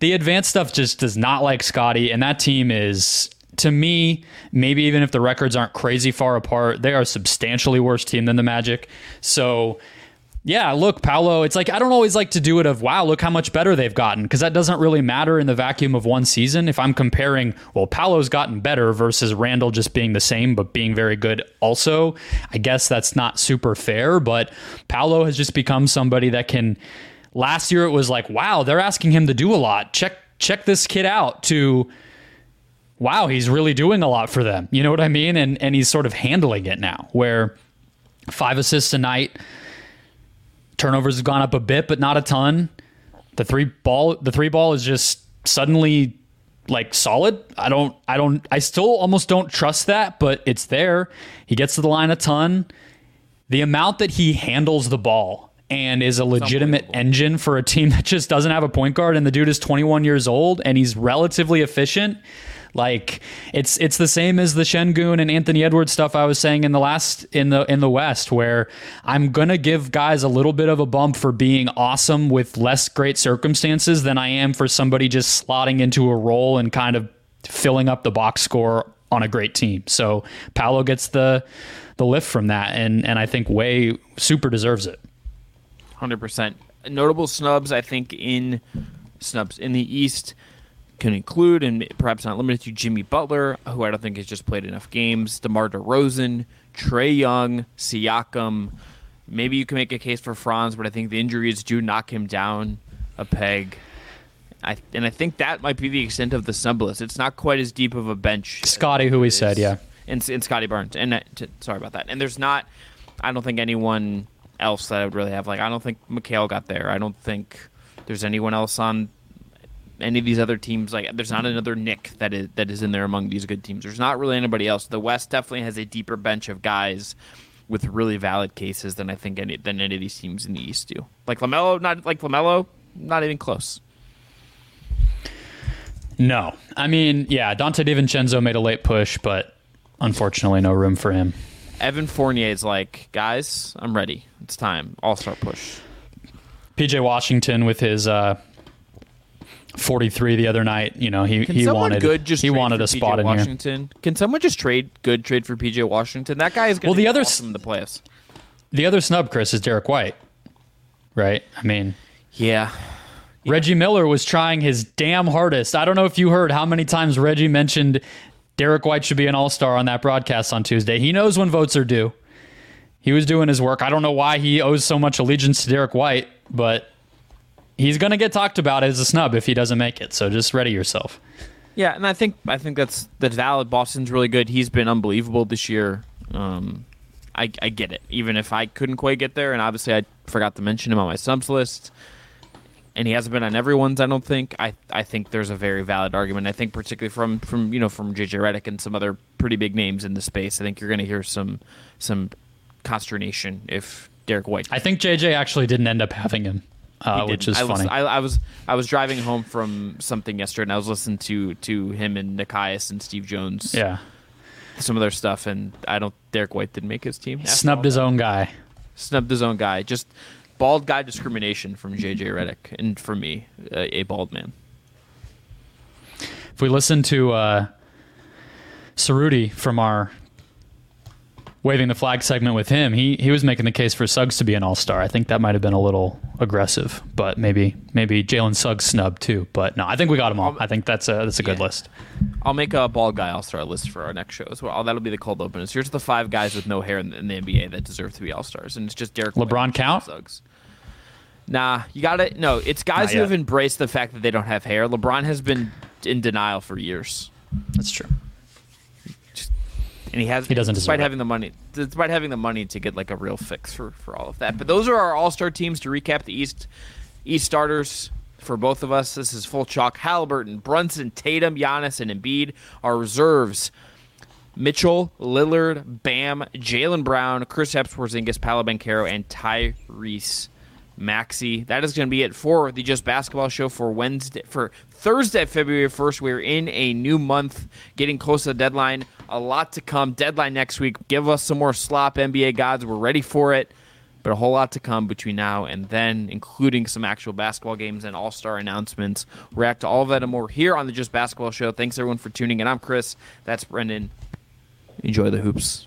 the advanced stuff just does not like Scotty, and that team is, to me, maybe even if the records aren't crazy far apart, they are a substantially worse team than the Magic. So yeah, look, Paolo, it's like, I don't always like to do it of, wow, look how much better they've gotten, because that doesn't really matter in the vacuum of one season. If I'm comparing, well, Paolo's gotten better versus Randall just being the same, but being very good also, I guess that's not super fair, but Paolo has just become somebody that can, last year it was like, wow, they're asking him to do a lot. Check, check this kid out, to wow, he's really doing a lot for them. You know what I mean? And, and he's sort of handling it now, where five assists a night, turnovers have gone up a bit, but not a ton. The three ball, the three ball is just suddenly like solid. I don't, I don't, I still almost don't trust that, but it's there. He gets to the line a ton. The amount that he handles the ball and is a legitimate engine for a team that just doesn't have a point guard, and the dude is twenty-one years old and he's relatively efficient. Like it's it's the same as the Sengun and Anthony Edwards stuff I was saying in the last in the in the West, where I'm gonna give guys a little bit of a bump for being awesome with less great circumstances than I am for somebody just slotting into a role and kind of filling up the box score on a great team. So Paolo gets the the lift from that, and and I think Way super deserves it. one hundred percent. Notable snubs, I think, in snubs in the East can include, and perhaps not limited to, Jimmy Butler, who I don't think has just played enough games, DeMar DeRozan, Trae Young, Siakam. Maybe you can make a case for Franz, but I think the injuries do knock him down a peg. I, and I think that might be the extent of the snub list. It's not quite as deep of a bench. Scotty, who we is, said, yeah. And, and Scotty Barnes. And that, t- sorry about that. And there's not, I don't think anyone else that I would really have. Like, I don't think Mikal got there. I don't think there's anyone else on any of these other teams. Like, there's not another Nick that is that is in there among these good teams. There's not really anybody else. The West definitely has a deeper bench of guys with really valid cases than I think any than any of these teams in the East do. Like LaMelo, not like LaMelo, not even close. No, I mean, yeah, Dante DiVincenzo made a late push, but unfortunately, no room for him. Evan Fournier is like, guys, I'm ready. It's time. All-star push. P J Washington with his Uh, forty-three the other night, you know, he, he wanted good just he wanted a spot in here. Can someone just trade good trade for P J Washington? That guy is going well, to be awesome in the playoffs. The other snub, Chris, is Derek White, right? I mean, yeah. yeah. Reggie Miller was trying his damn hardest. I don't know if you heard how many times Reggie mentioned Derek White should be an all-star on that broadcast on Tuesday. He knows when votes are due. He was doing his work. I don't know why he owes so much allegiance to Derek White, but he's going to get talked about as a snub if he doesn't make it, so just ready yourself. Yeah, and I think I think that's that's valid. Boston's really good. He's been unbelievable this year. Um, I, I get it, even if I couldn't quite get there, and obviously I forgot to mention him on my subs list, and he hasn't been on everyone's, I don't think. I I think there's a very valid argument. I think particularly from, from you know from J J Redick and some other pretty big names in the space, I think you're going to hear some some consternation if Derek White. I think J J actually didn't end up having him. uh, which is I funny. Was, I, I was I was driving home from something yesterday, and I was listening to to him and Nikias and Steve Jones. Yeah, some of their stuff, and I don't. Derek White didn't make his team. Snubbed his own guy. Snubbed his own guy. Just bald guy discrimination from J J Redick, and for me, uh, a bald man. If we listen to uh, Cerruti from our waving the flag segment with him, he he was making the case for Suggs to be an all-star. I think that might have been a little aggressive, but maybe maybe Jalen Suggs snubbed too. But no, I think we got them all. I think that's a that's a yeah. good list. I'll make a bald guy all-star list for our next show as well. That'll be the cold open. Here's the five guys with no hair in the, in the N B A that deserve to be all-stars, and it's just Derek LeBron White, count Suggs. Nah, you got it. No, it's guys who have embraced the fact that they don't have hair. LeBron has been in denial for years. That's true. And he has, he doesn't despite having it. the money, despite having the money to get like a real fix for, for all of that. But those are our all-star teams. To recap, the East East starters for both of us. This is full chalk: Haliburton, Brunson, Tatum, Giannis, and Embiid. Our reserves: Mitchell, Lillard, Bam, Jaylen Brown, Kristaps Porzingis, Paolo Banchero, and Tyrese Maxey. That is going to be it for the Just Basketball Show for Wednesday, for Thursday, February first. We're in a new month, getting close to the deadline. A lot to come. Deadline next week. Give us some more slop, N B A gods. We're ready for it. But a whole lot to come between now and then, including some actual basketball games and all-star announcements. React to all of that and more here on the Just Basketball Show. Thanks, everyone, for tuning in. I'm Chris. That's Brendan. Enjoy the hoops.